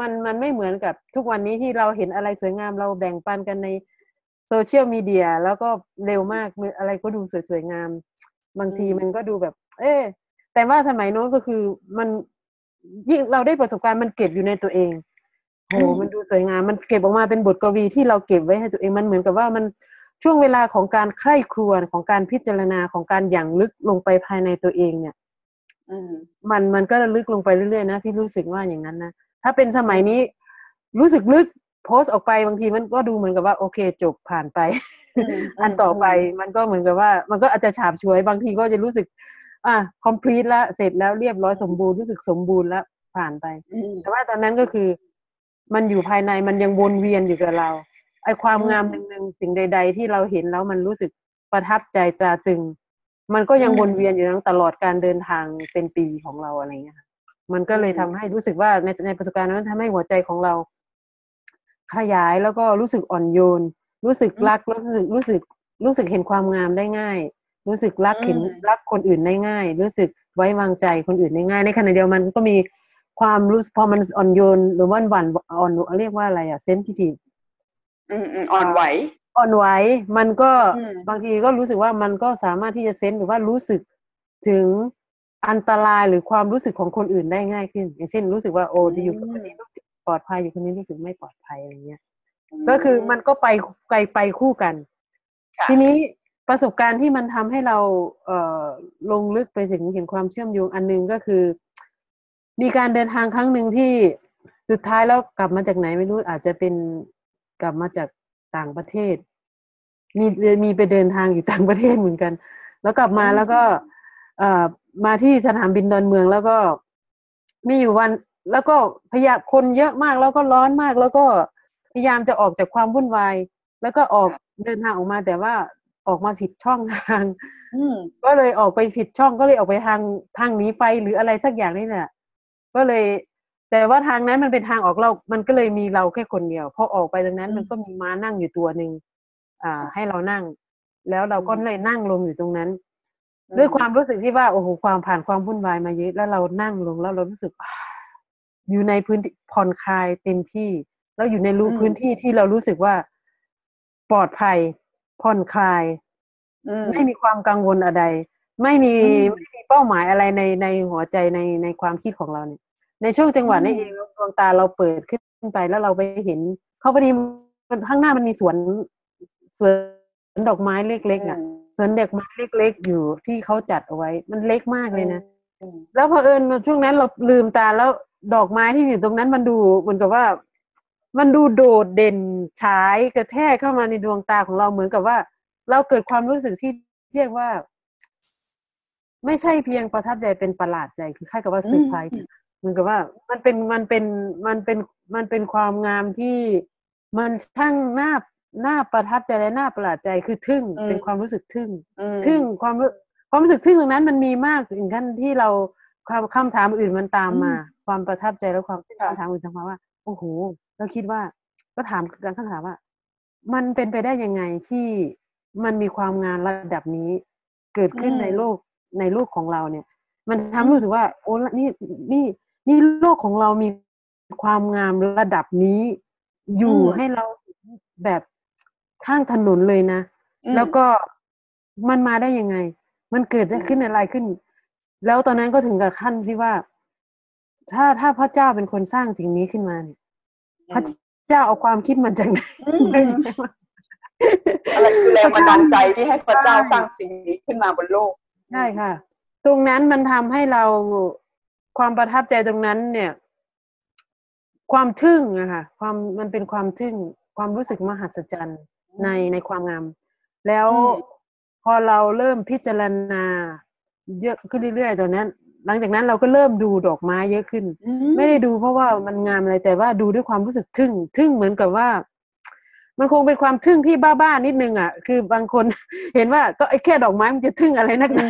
มันมันไม่เหมือนกับทุกวันนี้ที่เราเห็นอะไรสวยงามเราแบ่งปันกันในโซเชียลมีเดียแล้วก็เร็วมากอะไรก็ดูสวยๆงามบางทีมันก็ดูแบบเอ๊ะแต่ว่าสมัยโน้นก็คือมันยิ่งเราได้ประสบการณ์มันเก็บอยู่ในตัวเองโอ้มันดูสวยงามมันเก็บออกมาเป็นบทกวีที่เราเก็บไว้ให้ตัวเองมันเหมือนกับว่ามันช่วงเวลาของการใคร่ครวญของการพิจารณาของการหยั่งลึกลงไปภายในตัวเองเนี่ยมันมันก็ลึกลงไปเรื่อยๆนะพี่รู้สึกว่าอย่างนั้นนะถ้าเป็นสมัยนี้รู้สึกลึกโพสต์ออกไปบางทีมันก็ดูเหมือนกับว่าโอเคจบผ่านไป อันต่อไป มันก็เหมือนกับว่ามันก็อาจจะฉาบฉวยบางทีก็จะรู้สึกอ่ะ complete แล้วเสร็จแล้วเรียบร้อยสมบูรณ์รู้สึกสมบูรณ์แล้วผ่านไปแต่ว่าตอนนั้นก็คือมันอยู่ภายในมันยังวนเวียนอยู่กับเราไอ้ความงามนึงๆสิ่งใดๆที่เราเห็นแล้วมันรู้สึกประทับใจตราตรึงมันก็ยังวนเวียนอยู่นั้นตลอดการเดินทางเป็นปีของเราอะไรเงี้ยมันก็เลยทำให้รู้สึกว่าในในประสบการณ์นั้นทำให้หัวใจของเราขยายแล้วก็รู้สึกอ่อนโยนรู้สึกรักรู้สึกรู้สึกรู้สึกเห็นความงามได้ง่ายรู้สึกรักเห็นรักคนอื่นได้ง่ายรู้สึกไว้วางใจคนอื่นได้ง่ายในขณะเดียวมันก็มีความรู้พอมันอ่อนโยนหรือว่าหวั่นอ่อนเรียกว่าอะไรอะเซนซิทีฟอ่อนไหวอ่อนไหวมันก็บางทีก็รู้สึกว่ามันก็สามารถที่จะเซนส์หรือว่ารู้สึกถึงอันตรายหรือความรู้สึกของคนอื่นได้ง่ายขึ้นอย่างเช่นรู้สึกว่าโอ้อยู่คนนี้รู้สึกปลอดภัยอยู่คนนี้รู้สึกไม่ปลอดภัยอะไรเงี้ยก็คือมันก็ไปไกลไปคู่กันทีนี้ประสบการณ์ที่มันทำให้เราเอ่อลงลึกไปถึงเห็นความเชื่อมโยงอันนึงก็คือมีการเดินทางครั้งนึงที่สุดท้ายแล้วกลับมาจากไหนไม่รู้อาจจะเป็นกลับมาจากต่างประเทศมีมีไปเดินทางอยู่ต่างประเทศเหมือนกันแล้วกลับมาแล้วก็เอ่อมาที่สนามบินดอนเมืองแล้วก็มีอยู่วันแล้วก็พยายามคนเยอะมากแล้วก็ร้อนมากแล้วก็พยายามจะออกจากความวุ่นวายแล้วก็ออกเดินทางออกมาแต่ว่าออกมาผิดช่องทางก็เลยออกไปผิดช่องก็เลยออกไปทางทางหนีไฟหรืออะไรสักอย่างนี่แหละก็เลยแต่ว่าทางนั้นมันเป็นทางออกเรามันก็เลยมีเราแค่คนเดียวพอออกไปตรงนั้นมันก็มีม้านั่งอยู่ตัวนึงอ่าให้เรานั่งแล้วเราก็เลยนั่งลงอยู่ตรงนั้นด้วยความรู้สึกที่ว่าโอ้โหความผ่านความวุ่นวายมาเยอะแล้วเรานั่งลงแล้วเรารู้สึกอยู่ในพื้นที่ผ่อนคลายเต็มที่แล้วอยู่ในรูพื้นที่ที่เรารู้สึกว่าปลอดภัยผ่อนคลายไม่มีความกังวลอะไรไม่มีไม่มีเป้าหมายอะไรในในหัวใจในในความคิดของเราเนี่ยในช่วงจังหวะนี้เองดวงตาเราเปิดขึ้นไปแล้วเราไปเห็นเขาพอดีข้างหน้ามันมีสวนสวนดอกไม้เล็กๆอ่ะสวนดอกไม้เล็กๆอยู่ที่เขาจัดเอาไว้มันเล็กมากเลยนะแล้วพอเอิญช่วงนั้นเราลืมตาแล้วดอกไม้ที่อยู่ตรงนั้นมันดูเหมือนกับว่ามันดูโดดเด่นฉายกระแทกเข้ามาในดวงตาของเราเหมือนกับว่าเราเกิดความรู้สึกที่เรียกว่าไม่ใช่เพียงประทับใจเป็นประหลาดใจคือคล้ายกับว่าเซอร์ไพรส์ มันก็ว่ามันเป็นมันเป็นมันเป็นมันเป็นความงามที่มันช่างน่าน่าประทับใจและน่าประหลาดใจคือทึ่งเป็นความรู้สึกทึ่งทึ่งความความรู้สึกทึ่งตรงนั้นมันมีมากถึงขั้นที่เราคำถามอื่นมันตามมาความประทับใจและความคำถามอื่นตามมาว่าโอ้โหเราคิดว่าก็ถามกันคำถามว่ามันเป็นไปได้ยังไงที่มันมีความงามระดับนี้เกิดขึ้นในโลกในโลกของเราเนี่ยมันทำให้รู้สึกว่าโอ้นี่นี่นี่โลกของเรามีความงามระดับนี้อยู่ให้เราแบบข้างถนนเลยนะแล้วก็มันมาได้ยังไงมันเกิดได้ขึ้นอะไรขึ้นแล้วตอนนั้นก็ถึงกับขั้นที่ว่าถ้าถ้าพระเจ้าเป็นคนสร้างสิ่งนี้ขึ้นมาเนี่ยพระเจ้าเอาความคิดมาจากไหนอะไรคือแรงบันดาลใจที่ให้พระเจ้าสร้างสิ่งนี้ขึ้นมาบนโลกใช่ค่ะตรงนั้นมันทำให้เราความประทับใจตรงนั้นเนี่ยความทึ่งอะค่ะความมันเป็นความทึ่งความรู้สึกมหัศจรรย์ในในความงามแล้วพอเราเริ่มพิจารณาเยอะขึ้นเรื่อยๆตอนนั้นหลังจากนั้นเราก็เริ่มดูดอกไม้เยอะขึ้นไม่ได้ดูเพราะว่ามันงามอะไรแต่ว่าดูด้วยความรู้สึกทึ่งทึ่งเหมือนกับว่ามันคงเป็นความทึ่งที่บ้าๆนิดนึงอ่ะคือบางคนเห็นว่าก็ไอ้แค่ดอกไม้มันจะทึ่งอะไรนักหนา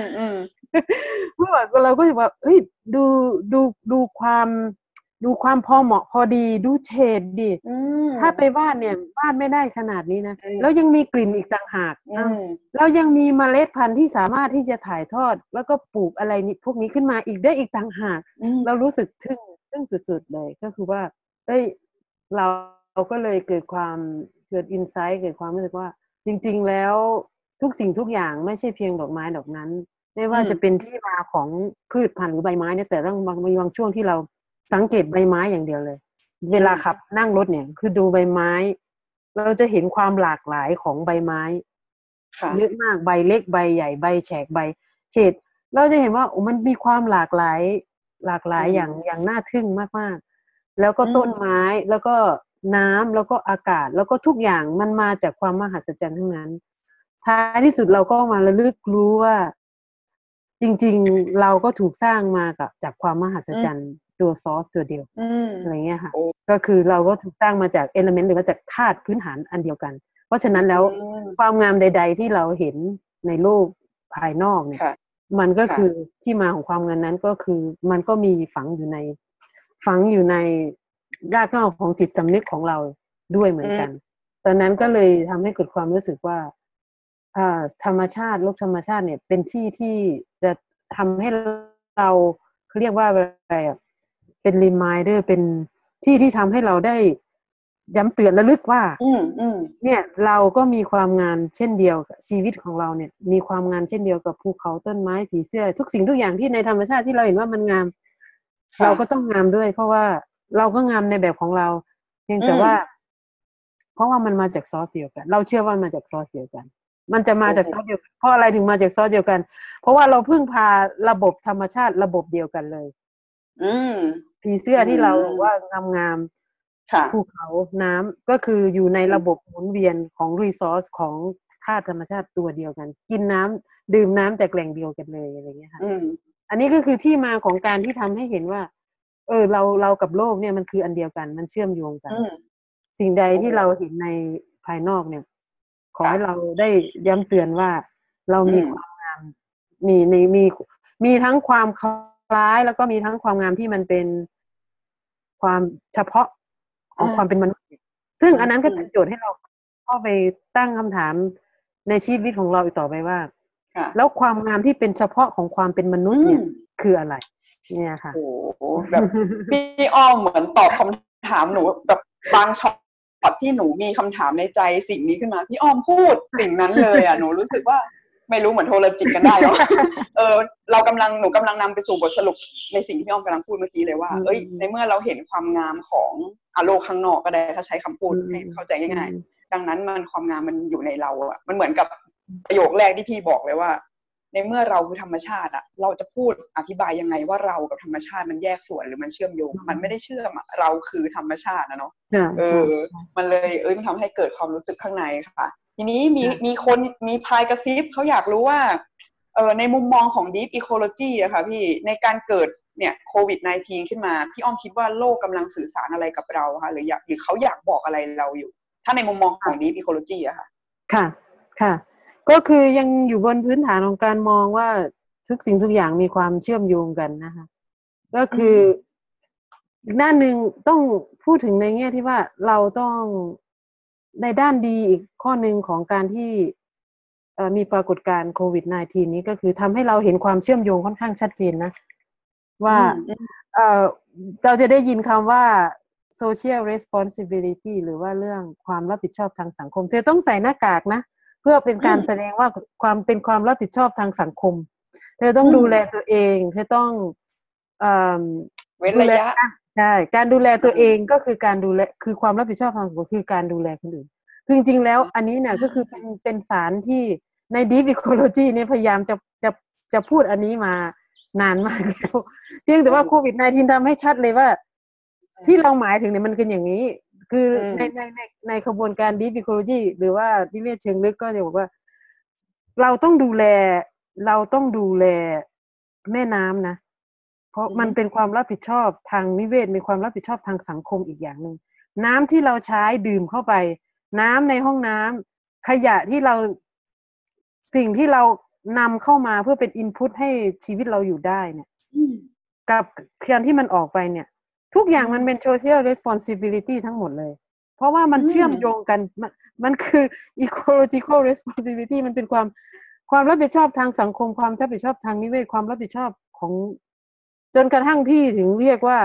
เพราะว่าเราก็แบบเฮ้ยดูดูดูความดูความพอเหมาะพอดีดูเฉดดิถ้าไปวาดเนี่ยวาดไม่ได้ขนาดนี้นะแล้วยังมีกลิ่นอีกต่างหากแล้วยังมีเมล็ดพันธุ์ที่สามารถที่จะถ่ายทอดแล้วก็ปลูกอะไรนี่พวกนี้ขึ้นมาอีกได้อีกต่างหากเรารู้สึกทึ่งทึ่งสุดๆเลยก็คือว่าเอ้ยเราเราก็เลยเกิดความเกิดอินไซต์เกิดความรู้สึกว่าจริงๆแล้วทุกสิ่งทุกอย่างไม่ใช่เพียงดอกไม้ดอกนั้นไม่ว่าจะเป็นที่มาของพืชพันธุ์หรือใบไม้เนี่ยแต่ต้องบางบางช่วงที่เราสังเกตใบไม้อย่างเดียวเลยเวลาขับนั่งรถเนี่ยคือดูใบไม้เราจะเห็นความหลากหลายของใบไม้เยอะมากใบเล็กใบใหญ่ใบแฉกใบเฉดเราจะเห็นว่าโอ้มันมีความหลากหลายหลากหลายอย่างอย่างน่าทึ่งมากๆแล้วก็ต้นไม้แล้วก็น้ำแล้วก็อากาศแล้วก็ทุกอย่างมันมาจากความมหัศจรรย์ทั้งนั้นท้ายที่สุดเราก็มาระลึกรู้ว่าจริงๆเราก็ถูกสร้างมากับจากความมหัศจรรย์ตัวซอสตัวเดียว อ, อะไรเงี้ยค่ะก็คือเราก็ถูกสร้างมาจากเอลิเมนต์หรือว่าจากธาตุพื้นฐานอันเดียวกันเพราะฉะนั้นแล้วความงามใดๆที่เราเห็นในโลกภายนอกเนี่ยมันก็คือที่มาของความงามนั้นก็คือมันก็มีฝังอยู่ในฝังอยู่ในรากเหง้าของจิตสำนึกของเราด้วยเหมือนกันตอนนั้นก็เลยทำให้เกิดความรู้สึกว่าธรรมชาติโลกธรรมชาติเนี่ยเป็นที่ที่จะทำให้เราเขาเรียกว่าอะไรเป็น reminder เป็นที่ที่ทำให้เราได้ย้ำเตือนระลึกว่าเนี่ยเราก็มีความงามเช่นเดียวกับชีวิตของเราเนี่ยมีความงามเช่นเดียวกับภูเขาต้นไม้ผีเสื้อทุกสิ่งทุกอย่างที่ในธรรมชาติที่เราเห็นว่ามันงามเราก็ต้องงามด้วยเพราะว่าเราก็งามในแบบของเราเพียงแต่ว่าเพราะว่ามันมาจากซอสเดียวกันเราเชื่อว่ามาจากซอสเดียวกันมันจะมาจากซอสเดียวกันเพราะอะไรถึงมาจากซอสเดียวกันเพราะว่าเราพึ่งพาระบบธรรมชาติระบบเดียวกันเลยผีเสื้อที่เราว่างามงามภูเขาน้ำก็คืออยู่ในระบบหมุนเวียนของรีซอสของธาตุธรรมชาติตัวเดียวกันกินน้ำดื่มน้ำจากแหล่งเดียวกันเลยอะไรอย่างเงี้ยค่ะอันนี้ก็คือที่มาของการที่ทำให้เห็นว่าเออเราเรากับโลกเนี่ยมันคืออันเดียวกันมันเชื่อมโยงกันสิ่งใดที่เราเห็นในภายนอกเนี่ยขอให้เราได้ย้ำเตือนว่าเรามีความงามมีในมีมีทั้งความคล้ายแล้วก็มีทั้งความงามที่มันเป็นความเฉพาะของความเป็นมนุษย์ซึ่งอันนั้นก็เป็นโจทย์ให้เราเข้าไปตั้งคำถามในชีวิตของเราอีกต่อไปว่าแล้วความงามที่เป็นเฉพาะของความเป็นมนุษย์เนี่ยคืออะไรเนี่ยค่ะโอ้โหแบบพี่อ้อมเหมือนตอบคำถามหนูแบบบางช็อตที่หนูมีคำถามในใจสิ่งนี้ขึ้นมาพี่อ้อมพูดสิ่งนั้นเลยอ่ะหนูรู้สึกว่าไม่รู้เหมือนโทรจิตกันได้แล้วเออเรากำลังหนูกำลังนำไปสู่บทสรุปในสิ่งที่พี่อ้อมกำลังพูดเมื่อกี้เลยว่าเอ้ยในเมื่อเราเห็นความงามของอโลกข้างนอกก็ได้ถ้าใช้คำพูดให้เข้าใจง่ายๆดังนั้นมันความงามมันอยู่ในเราอ่ะมันเหมือนกับประโยคแรกที่พี่บอกเลยว่าในเมื่อเราคือธรรมชาติอะเราจะพูดอธิบายยังไงว่าเรากับธรรมชาติมันแยกส่วนหรือมันเชื่อมโยงมันไม่ได้เชื่อมอะเราคือธรรมชาตินะเนาะเออมันเลยเอ้ยมันทำให้เกิดความรู้สึกข้างในค่ะทีนี้มีมีคนมีพายกระซิบเขาอยากรู้ว่า เออในมุมมองของ Deep Ecology อะค่ะพี่ในการเกิดเนี่ยโควิด สิบเก้า ขึ้นมาพี่อ้อมคิดว่าโลกกำลังสื่อสารอะไรกับเราคะหรืออยากหรือเขาอยากบอกอะไรเราอยู่ถ้าในมุมมองของ Deep Ecology อะค่ะค่ะค่ะก็คือยังอยู่บนพื้นฐานของการมองว่าทุกสิ่งทุกอย่างมีความเชื่อมโยงกันนะคะก็คืออีกด้านหนึ่งต้องพูดถึงในแง่ที่ว่าเราต้องในด้านดีอีกข้อหนึ่งของการที่มีปรากฏการณ์โควิด สิบเก้า นี้ก็คือทำให้เราเห็นความเชื่อมโยงค่อนข้างชัดเจนนะว่าเอ่อเราจะได้ยินคำว่า social responsibility หรือว่าเรื่องความรับผิดชอบทางสังคมเธอต้องใส่หน้ากากนะเพื่อเป็นการแสดงว่าความเป็นความรับผิดชอบทางสังคมเธอต้องดูแลตัวเองเธอต้องเอ่อเว้นระยะใช่การดูแลตัวเองก็คือการดูแลคือความรับผิดชอบทางสังคมคือการดูแลคนอื่นจริงๆแล้วอันนี้เนี่ยก็คือเป็นเป็นสารที่ใน Deep Ecology เนี่ยพยายามจะจะจะพูดอันนี้มานานมากแล้วเพียงแต่ว่าโควิด สิบเก้า ทำให้ชัดเลยว่าที่เราหมายถึงเนี่ยมันเป็นอย่างนี้คือในในในในขบวนการ Deep Ecology หรือว่านิเวศเชิงลึกก็จะบอกว่าเราต้องดูแลเราต้องดูแลแม่น้ำนะเพราะมันเป็นความรับผิดชอบทางนิเวศมีความรับผิดชอบทางสังคมอีกอย่างนึงน้ำที่เราใช้ดื่มเข้าไปน้ำในห้องน้ำขยะที่เราสิ่งที่เรานำเข้ามาเพื่อเป็นอินพุตให้ชีวิตเราอยู่ได้เนี่ยกับเพียงที่มันออกไปเนี่ยทุกอย่างมันเป็น social responsibility ทั้งหมดเลยเพราะว่ามันเชื่อมโยงกันมันมันคือ ecological responsibility มันเป็นความความรับผิดชอบทางสังคมความรับผิดชอบทางนิเวศความรับผิดชอบของจนกระทั่งพี่ถึงเรียกว่า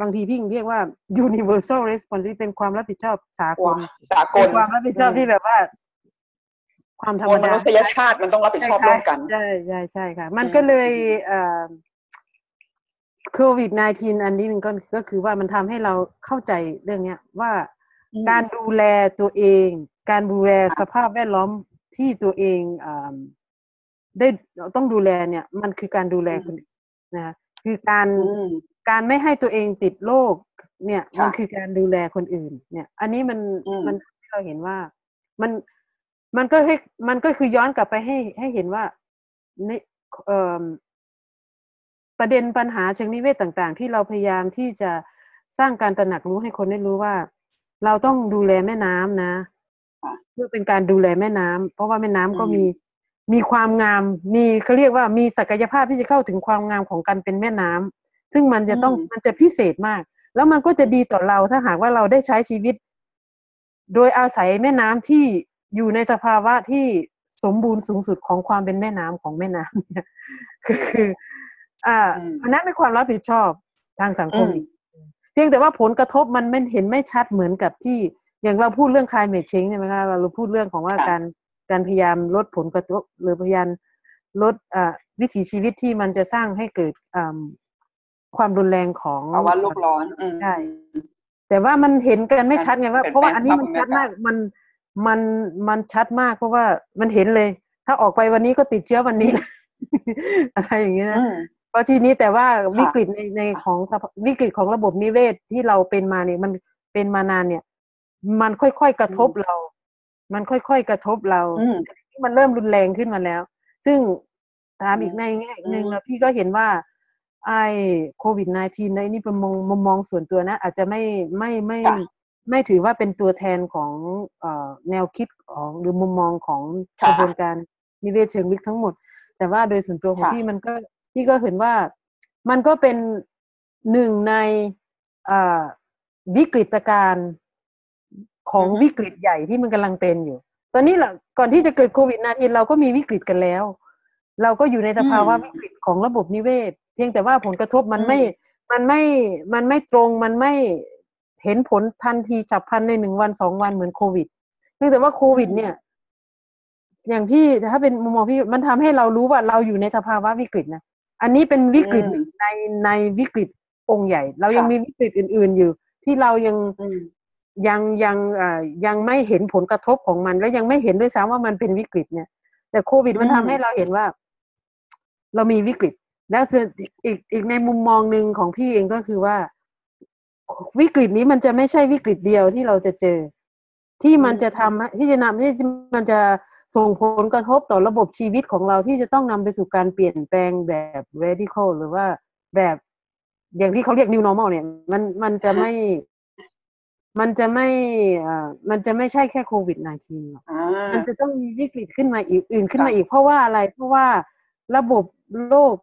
บางทีพี่เรียกว่า universal responsibility เป็นความรับผิดชอบสากลสากลความรับผิดชอบที่แบบว่าความธรรมดามนุษยชาติมันต้องรับผิดชอบร่วมกันใช่ใช่ใช่ค่ะมันก็เลยโควิด สิบเก้า อันนี้นึงก็ก็คือว่ามันทำให้เราเข้าใจเรื่องเนี้ยว่าการดูแลตัวเองการดูแลสภาพแวดล้อมที่ตัวเองได้ต้องดูแลเนี่ยมันคือการดูแลคนอื่นนะคือการการไม่ให้ตัวเองติดโรคเนี่ยมันคือการดูแลคนอื่นเนี่ยอันนี้มันมันให้เราเห็นว่ามันมันก็ให้มันก็คือย้อนกลับไปให้ให้เห็นว่าในเอ่อประเด็นปัญหาเชิงนิเวศต่างๆที่เราพยายามที่จะสร้างการตระหนักรู้ให้คนได้รู้ว่าเราต้องดูแลแม่น้ำนะเพื่อเป็นการดูแลแม่น้ำเพราะว่าแม่น้ำก็มีมีความงามมีเขาเรียกว่ามีศักยภาพที่จะเข้าถึงความงามของการเป็นแม่น้ำซึ่งมันจะต้องมันจะพิเศษมากแล้วมันก็จะดีต่อเราถ้าหากว่าเราได้ใช้ชีวิตโดยอาศัยแม่น้ำที่อยู่ในสภาวะที่สมบูรณ์สูงสุดของความเป็นแม่น้ำของแม่น้ำเนี่ยคืออ่าอันนั้นเป็นความรับผิดชอบทางสังคมเพียงแต่ว่าผลกระทบมันไม่เห็นไม่ชัดเหมือนกับที่อย่างเราพูดเรื่อง climate change ใช่ไหมคะเราพูดเรื่องของว่าการการพยายามลดผลกระทบหรือพยายามลดวิถีชีวิตที่มันจะสร้างให้เกิดความรุนแรงของภาวะโลกร้อนใช่แต่ว่ามันเห็นกันไม่ชัดไงว่าเพราะว่าอันนี้มันชัดมากมันมันมันชัดมากเพราะว่ามันเห็นเลยถ้าออกไปวันนี้ก็ติดเชื้อวันนี้อะไรอย่างเงี้ยนะเพราะทีนี้แต่ว่าวิกฤตในในของวิกฤตของระบบนิเวศที่เราเป็นมาเนี่ยมันเป็นมานานเนี่ยมันค่อยๆกระทบเรามันค่อยๆกระทบเรามันเริ่มรุนแรงขึ้นมาแล้วซึ่งตามอีกในแง่นึงแล้วพี่ก็เห็นว่าไอ้โควิด สิบเก้า ในนี่เป็นมุมมองมองส่วนตัวนะอาจจะไม่ไม่ไม่ไม่ถือว่าเป็นตัวแทนของเอ่อแนวคิดของหรือมุมมองของกระบวนการนิเวศเชิงลึกทั้งหมดแต่ว่าโดยส่วนตัวของพี่มันก็พี่ก็เห็นว่ามันก็เป็นหนึ่งในอ่าวิกฤตการณ์ของวิกฤตใหญ่ที่มันกำลังเป็นอยู่ตอนนี้แหละก่อนที่จะเกิดโควิด สิบเก้า เราก็มีวิกฤตกันแล้วเราก็อยู่ในสภาวะวิกฤตของระบบนิเวศเพียงแต่ว่าผลกระทบมันไม่มันไม่มันไม่ตรงมันไม่เห็นผลทันทีฉับพลันในหนึ่งวันสองวันเหมือนโควิดเพียงแต่ว่าโควิดเนี่ยอย่างพี่ถ้าเป็นมุมมองพี่มันทำให้เรารู้ว่าเราอยู่ในสภาวะวิกฤตนะอันนี้เป็นวิกฤตในในวิกฤตองค์ใหญ่เรายังมีวิกฤตอื่นๆอยู่ที่เรายังยังยังยังไม่เห็นผลกระทบของมันและยังไม่เห็นด้วยซ้ำว่ามันเป็นวิกฤตเนี่ยแต่โควิดมันทำให้เราเห็นว่าเรามีวิกฤตและอีกอีกในมุมมองหนึ่งของพี่เองก็คือว่าวิกฤตนี้มันจะไม่ใช่วิกฤตเดียวที่เราจะเจอที่มันจะทำที่จะนำที่มันจะ ส่งผลกระทบต่อระบบชีวิตของเราที่จะต้องนำไปสู่การเปลี่ยนแปลงแบบ radical หรือว่าแบบอย่างที่เขาเรียก new normal เนี่ยมันมันจะไม่มันจะไม่มันจะไม่ใช่แค่โควิด สิบเก้า หรอกมันจะต้องมีวิกฤตขึ้นมาอีกอื่นขึ้นมาอีกเพราะว่าอะไรเพราะว่าระบบโลก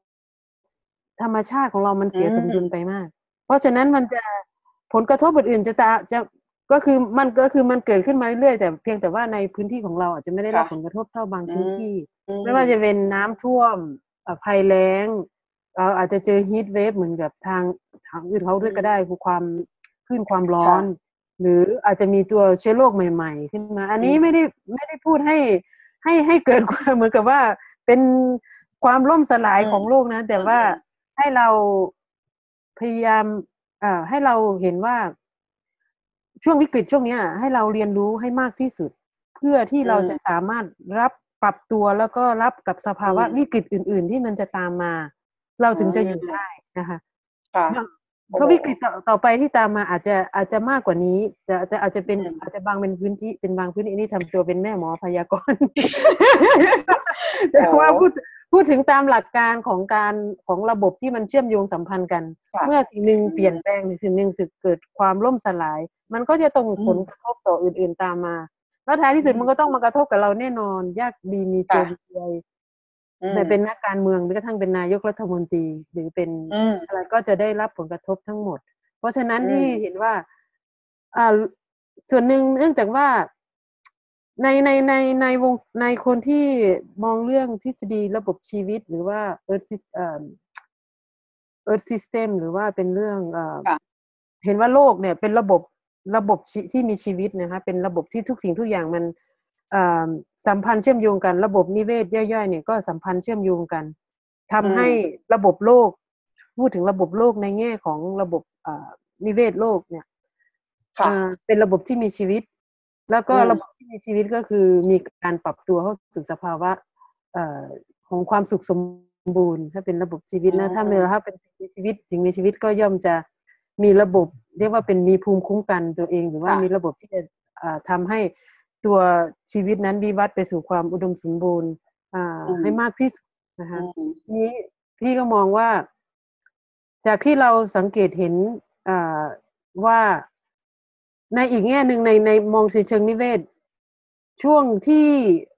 ธรรมชาติของเรามันเสียสมดุลไปมากเพราะฉะนั้นมันจะผลกระทบอื่นๆจะตาจะก็คือมันก็คือมันเกิดขึ้นมาเรื่อยๆแต่เพียงแต่ว่าในพื้นที่ของเราอาจจะไม่ได้รับผลกระทบเท่าบางพื้นที่ไม่ว่าจะเป็นน้ำท่วมภัยแล้งเราอาจจะเจอฮีทเวฟเหมือนกับทางทางอื่นเขาด้วยก็ได้คือความขึ้นความร้อนหรืออาจจะมีตัวเชื้อโรคใหม่ๆขึ้นมาอันนี้ไม่ได้ไม่ได้พูดให้ให้ให้เกิดเหมือนกับว่าเป็นความล่มสลายของโลกนะแต่ว่าให้เราพยายามอ่าให้เราเห็นว่าช่วงวิกฤตช่วงนี้ให้เราเรียนรู้ให้มากที่สุดเพื่อที่เราจะสามารถรับปรับตัวแล้วก็รับกับสภาวะวิกฤตอื่นๆที่มันจะตามมาเราถึงจะอยู่ได้นะคะเพราะวิกฤตต่อไปที่ตามมาอาจจะอาจจะมากกว่านี้จะจะอาจจะเป็นอาจจะบางเป็นพื้นที่เป็นบางพื้นที่นี่ทำตัวเป็นแม่หมอพยากรณ์แต่ว่าพูดพูดถึงตามหลักการของการของระบบที่มันเชื่อมโยงสัมพันธ์กันเมื่อสิ่งหนึ่งเปลี่ยนแปลงหรือสิ่งหนึ่งเกิดความล่มสลายมันก็จะส่งผลกระทบต่ออื่นๆตามมาแล้วท้ายที่สุดมันก็ต้องมากระทบกับเราแน่นอนยากดีมีจนรวยแต่เป็นนักการเมืองหรือกระทั่งเป็นนายกรัฐมนตรีหรือเป็นอะไรก็จะได้รับผลกระทบทั้งหมดเพราะฉะนั้นที่เห็นว่าอ่าส่วนหนึ่งเนื่องจากว่าในในในในวงในคนที่มองเรื่องทฤษฎีระบบชีวิตหรือว่า earth system earth system หรือว่าเป็นเรื่องเอ่อเห็นว่าโลกเนี่ยเป็นระบบระบบที่มีชีวิตนะคะเป็นระบบที่ทุกสิ่งทุกอย่างมันสัมพันธ์เชื่อมโยงกันระบบนิเวศย่อยๆเนี่ยก็สัมพันธ์เชื่อมโยงกันทำให้ระบบโลกพูดถึงระบบโลกในแง่ของระบบนิเวศโลกเนี่ยเป็นระบบที่มีชีวิตแล้วก็ระบบที่มีชีวิตก็คือมีการปรับตัวเข้าสู่สภาวะของความสุขสมบูรณ์ถ้าเป็นระบบชีวิตนะถ้าไม่ถ้าเป็นสิ่งมีชีวิตสิ่งมีชีวิตก็ย่อมจะมีระบบเรียกว่าเป็นมีภูมิคุ้มกันตัวเองหรือว่ามีระบบที่จะทำให้ตัวชีวิตนั้นวิวัฒน์ไปสู่ความอุดมสมบูรณ์ให้มากที่สุดนะคะนี้พี่ก็มองว่าจากที่เราสังเกตเห็นว่าในอีกแง่หนึ่งในในมองในเชิงนิเวศช่วงที่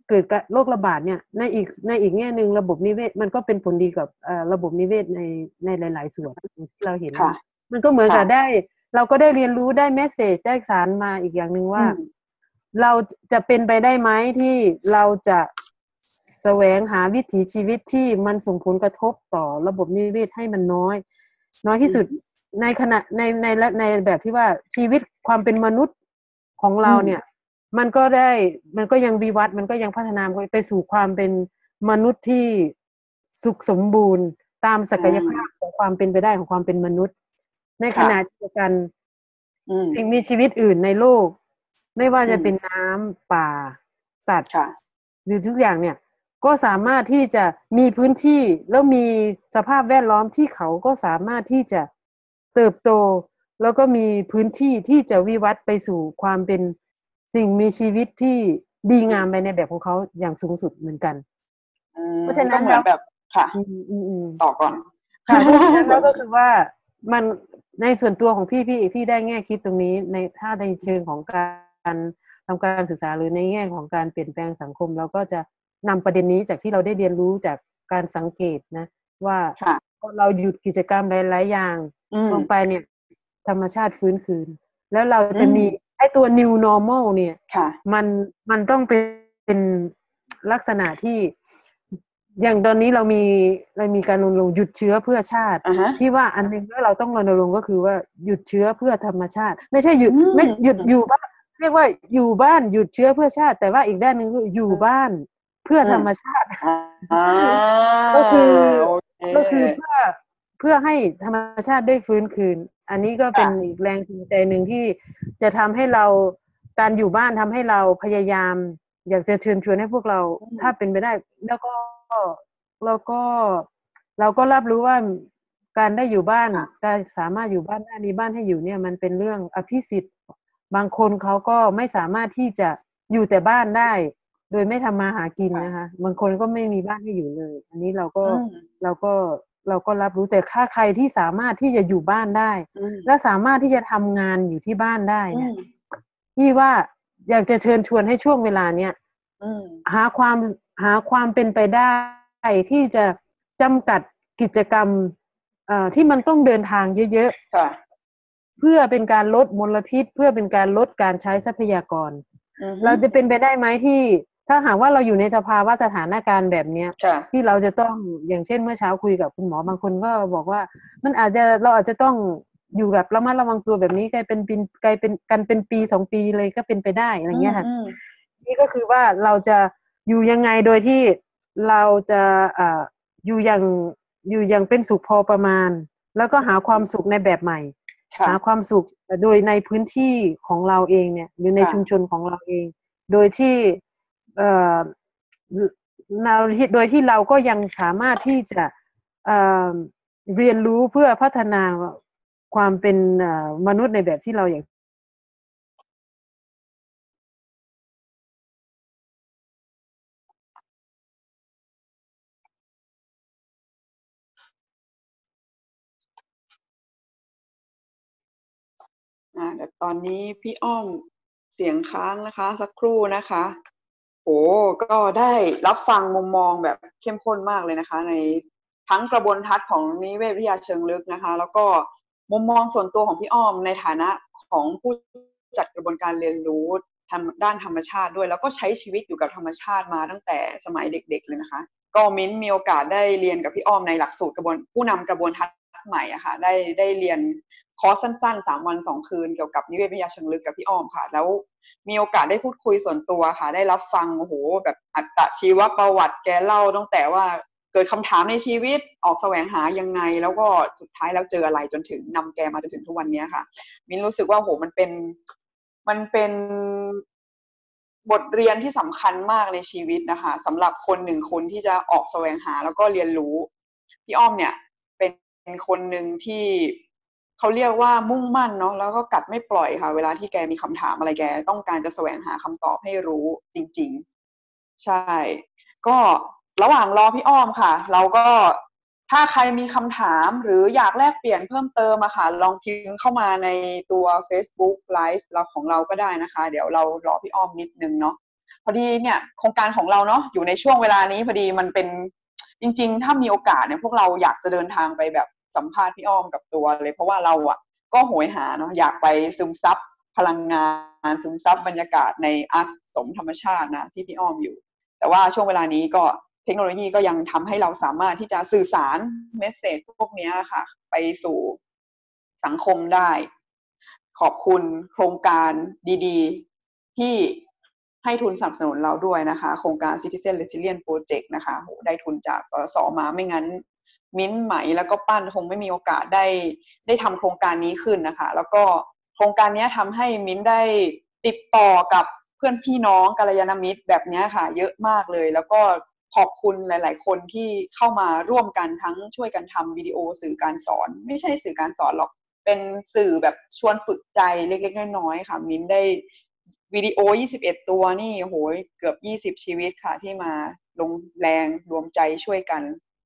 เกิดโรคระบาดเนี่ยในอีกในอีกแง่หนึ่งระบบนิเวศมันก็เป็นผลดีกับระบบนิเวศในในหลายๆส่วนที่เราเห็นมันก็เหมือนกับได้เราก็ได้เรียนรู้ได้เมสเสจได้สารมาอีกอย่างนึงว่าเราจะเป็นไปได้ไหมที่เราจะแสวงหาวิถีชีวิตที่มันส่งผลกระทบต่อระบบนิเวศให้มันน้อยน้อยที่สุดในขณะในในในแบบที่ว่าชีวิตความเป็นมนุษย์ของเราเนี่ยมันก็ได้มันก็ยังวิวัฒน์มันก็ยังพัฒนาไปสู่ความเป็นมนุษย์ที่สุขสมบูรณ์ตามศักยภาพของความเป็นไปได้ของความเป็นมนุษย์ในขณะเดียวกันสิ่งมีชีวิตอื่นในโลกไม่ว่าจะเป็นน้ำป่าสัตว์หรือทุกอย่างเนี่ยก็สามารถที่จะมีพื้นที่แล้วมีสภาพแวดล้อมที่เขาก็สามารถที่จะเติบโตแล้วก็มีพื้นที่ที่จะวิวัฒน์ไปสู่ความเป็นสิ่งมีชีวิตที่ดีงามไปในแบบของเขาอย่างสูงสุดเหมือนกันเพราะฉะนั้นเราแบบค่ะต่อก่อนค่ะเพราะฉะนั้นก็คือว่ามันในส่วนตัวของพี่พี่พี่ได้แง่คิดตรงนี้ในถ้าในเชิงของการทำการศึกษาหรือในแง่ของการเปลี่ยนแปลงสังคมเราก็จะนำประเด็นนี้จากที่เราได้เรียนรู้จากการสังเกตนะว่าเราหยุดกิจกรรมหลายๆอย่างลงไปเนี่ยธรรมชาติฟื้นคืนแล้วเราจะมีไอ้ตัว new normal เนี่ยมันมันต้องเป็นลักษณะที่อย่างตอนนี้เรามีเรามีการรณรงค์หยุดเชื้อเพื่อชาติ uh-huh. ที่ว่าอันนึงที่เราต้องรณรงค์ก็คือว่าหยุดเชื้อเพื่อธรรมชาติไม่ใช่หยุด uh-huh. ไม่หยุดอยู่บ้านเรียกว่าอยู่บ้านหยุดเชื้อเพื่อชาติแต่ว่าอีกด้านนึงคืออยู่บ้านเพื่อธรรมชาติ uh-huh. ก็คือ okay. ก็คือเพื่อเพื่อให้ธรรมชาติได้ฟื้นคืนอันนี้ก็เป็นอีกแรงจูงใจนึงที่จะทำให้เราการอยู่บ้านทำให้เราพยายามอยากจะเชิญชวนให้พวกเรา uh-huh. ถ้าเป็นไปได้แล้วก็แล้วก็เราก็รับรู้ว่าการได้อยู่บ้านการสามารถอยู่บ้านได้มีบ้านให้อยู่เนี่ยมันเป็นเรื่องอภิสิทธิ์บางคนเขาก็ไม่สามารถที่จะอยู่แต่บ้านได้ โดยไม่ทำมาหากินนะคะบางคนก็ไม่มีบ้านให้อยู่เลยอันนี้เราก็เราก็เราก็รับรู้แต่ถ้าใครที่สามารถที่จะอยู่บ้านได้และสามารถที่จะทำงานอยู่ที่บ้านได้เนี่ยที่ว่าอยากจะเชิญชวนให้ช่วงเวลาเนี้ยหาความหาความเป็นไปได้ที่จะจำกัดกิจกรรมที่มันต้องเดินทางเยอะๆเพื่อเป็นการลดมลพิษเพื่อเป็นการลดการใช้ทรัพยากรเราจะเป็นไปได้ไหมที่ถ้าหากว่าเราอยู่ในสภาวะสถานการณ์แบบนี้ที่เราจะต้องอย่างเช่นเมื่อเช้าคุยกับคุณหมอบางคนก็บอกว่ามันอาจจะเราอาจจะต้องอยู่แบบระมัดระวังตัวแบบนี้กลายเป็นปีกลายเป็นกันเป็นปีสองปีเลยก็เป็นไปได้อะไรเงี้ยค่ะนี่ก็คือว่าเราจะอยู่ยังไงโดยที่เราจะอ่าอยู่อย่างอยู่อย่างเป็นสุขพอประมาณแล้วก็หาความสุขในแบบใหม่หาความสุขโดยในพื้นที่ของเราเองเนี่ยหรือในชุมชนของเราเองโดยที่เอ่อโดยที่เราก็ยังสามารถที่จะเอ่อเรียนรู้เพื่อพัฒนาความเป็นมนุษย์ในแบบที่เราอยากอ่าแต่ตอนนี้พี่อ้อมเสียงค้างนะคะสักครู่นะคะโอ้ก็ได้รับฟังมุมมองแบบเข้มข้นมากเลยนะคะในทั้งกระบวนทัศน์ของนิเวศวิทยาเชิงลึกนะคะแล้วก็มุมมองส่วนตัวของพี่อ้อมในฐานะของผู้จัดกระบวนการเรียนรู้ทางด้านธรรมชาติด้วยแล้วก็ใช้ชีวิตอยู่กับธรรมชาติมาตั้งแต่สมัยเด็กๆเลยนะคะก็มิ้นมีโอกาสได้เรียนกับพี่อ้อมในหลักสูตรกระบวนผู้นำกระบวนทัศน์ใหม่อะค่ะได้ได้เรียนคอร์สสั้นๆสามวันสองคืนเกี่ยวกับนิเวศวิทยาเชิงลึกกับพี่อ้อมค่ะแล้วมีโอกาสได้พูดคุยส่วนตัวค่ะได้รับฟังโอ้โหแบบอัตชีวประวัติแกเล่าตั้งแต่ว่าเกิดคำถามในชีวิตออกแสวงหายังไงแล้วก็สุดท้ายแล้วเจออะไรจนถึงนำแกมาจนถึงทุกวันนี้ค่ะมิ้นรู้สึกว่าโหมันเป็นมันเป็นบทเรียนที่สำคัญมากในชีวิตนะคะสำหรับคนหนึ่งคนที่จะออกแสวงหาแล้วก็เรียนรู้พี่อ้อมเนี่ยเป็นคนหนึ่งที่เขาเรียกว่ามุ่งมั่นเนาะแล้วก็กัดไม่ปล่อยค่ะเวลาที่แกมีคำถามอะไรแกต้องการจะแสวงหาคำตอบให้รู้จริงๆใช่ก็ระหว่างรอพี่อ้อมค่ะเราก็ถ้าใครมีคำถามหรืออยากแลกเปลี่ยนเพิ่มเติมอะค่ะลองพิมพ์เข้ามาในตัว Facebook Live เราของเราก็ได้นะคะเดี๋ยวเรารอพี่อ้อมนิดนึงเนาะพอดีเนี่ยโครงการของเราเนาะอยู่ในช่วงเวลานี้พอดีมันเป็นจริงๆถ้ามีโอกาสเนี่ยพวกเราอยากจะเดินทางไปแบบสัมภาษณ์พี่อ้อมกับตัวเลยเพราะว่าเราอ่ะก็โหยหาเนาะอยากไปซึมซับพลังงานซึมซับบรรยากาศในอาสมธรรมชาตินะที่พี่อ้อมอยู่แต่ว่าช่วงเวลานี้ก็เทคโนโลยีก็ยังทำให้เราสามารถที่จะสื่อสารเมสเซจพวกนี้ค่ะไปสู่สังคมได้ขอบคุณโครงการดีๆที่ให้ทุนสนับสนุนเราด้วยนะคะโครงการ Citizen Resilient Project นะคะโหได้ทุนจากสสมาไม่งั้นมิ้นไหมแล้วก็ปั้นคงไม่มีโอกาสได้ได้ทำโครงการนี้ขึ้นนะคะแล้วก็โครงการนี้ทำให้มิ้นได้ติดต่อกับเพื่อนพี่น้องกัลยาณมิตรแบบนี้ค่ะเยอะมากเลยแล้วก็ขอบคุณหลายๆคนที่เข้ามาร่วมกันทั้งช่วยกันทำวิดีโอสื่อการสอนไม่ใช่สื่อการสอนหรอกเป็นสื่อแบบชวนฝึกใจเล็กๆน้อยๆค่ะมิ้นได้วิดีโอยี่สิบเอ็ดตัวนี่โหยเกือบยี่สิบชีวิตค่ะที่มาลงแรงรวมใจช่วยกัน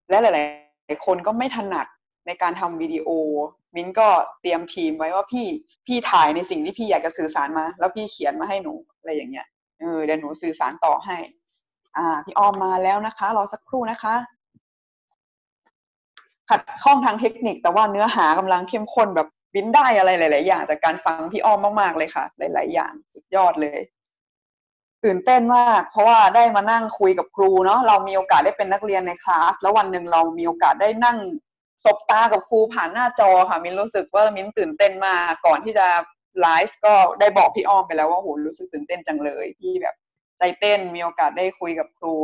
และหลายๆคนก็ไม่ถนัดในการทำวิดีโอมิ้นก็เตรียมทีมไว้ว่าพี่พี่ถ่ายในสิ่งที่พี่อยากจะสื่อสารมาแล้วพี่เขียนมาให้หนูอะไรอย่างเงี้ยเออเดี๋ยวหนูสื่อสารต่อให้อ่าพี่อ้อมมาแล้วนะคะรอสักครู่นะคะขัดข้องทางเทคนิคแต่ว่าเนื้อหากำลังเข้มข้นแบบบินได้อะไรหลายๆอย่างจากการฟังพี่อ้อมมากๆเลยค่ะหลายๆอย่างสุดยอดเลยตื่นเต้นมากเพราะว่าได้มานั่งคุยกับครูเนาะเรามีโอกาสได้เป็นนักเรียนในคลาสแล้ววันหนึ่งเรามีโอกาสได้นั่งสบตากับครูผ่านหน้าจอค่ะมิ้นรู้สึกว่ามิ้นตื่นเต้นมากก่อนที่จะไลฟ์ก็ได้บอกพี่อ้อมไปแล้วว่าโหรู้สึกตื่นเต้นจังเลยที่แบบใจเต้นมีโอกาสได้คุยกับครู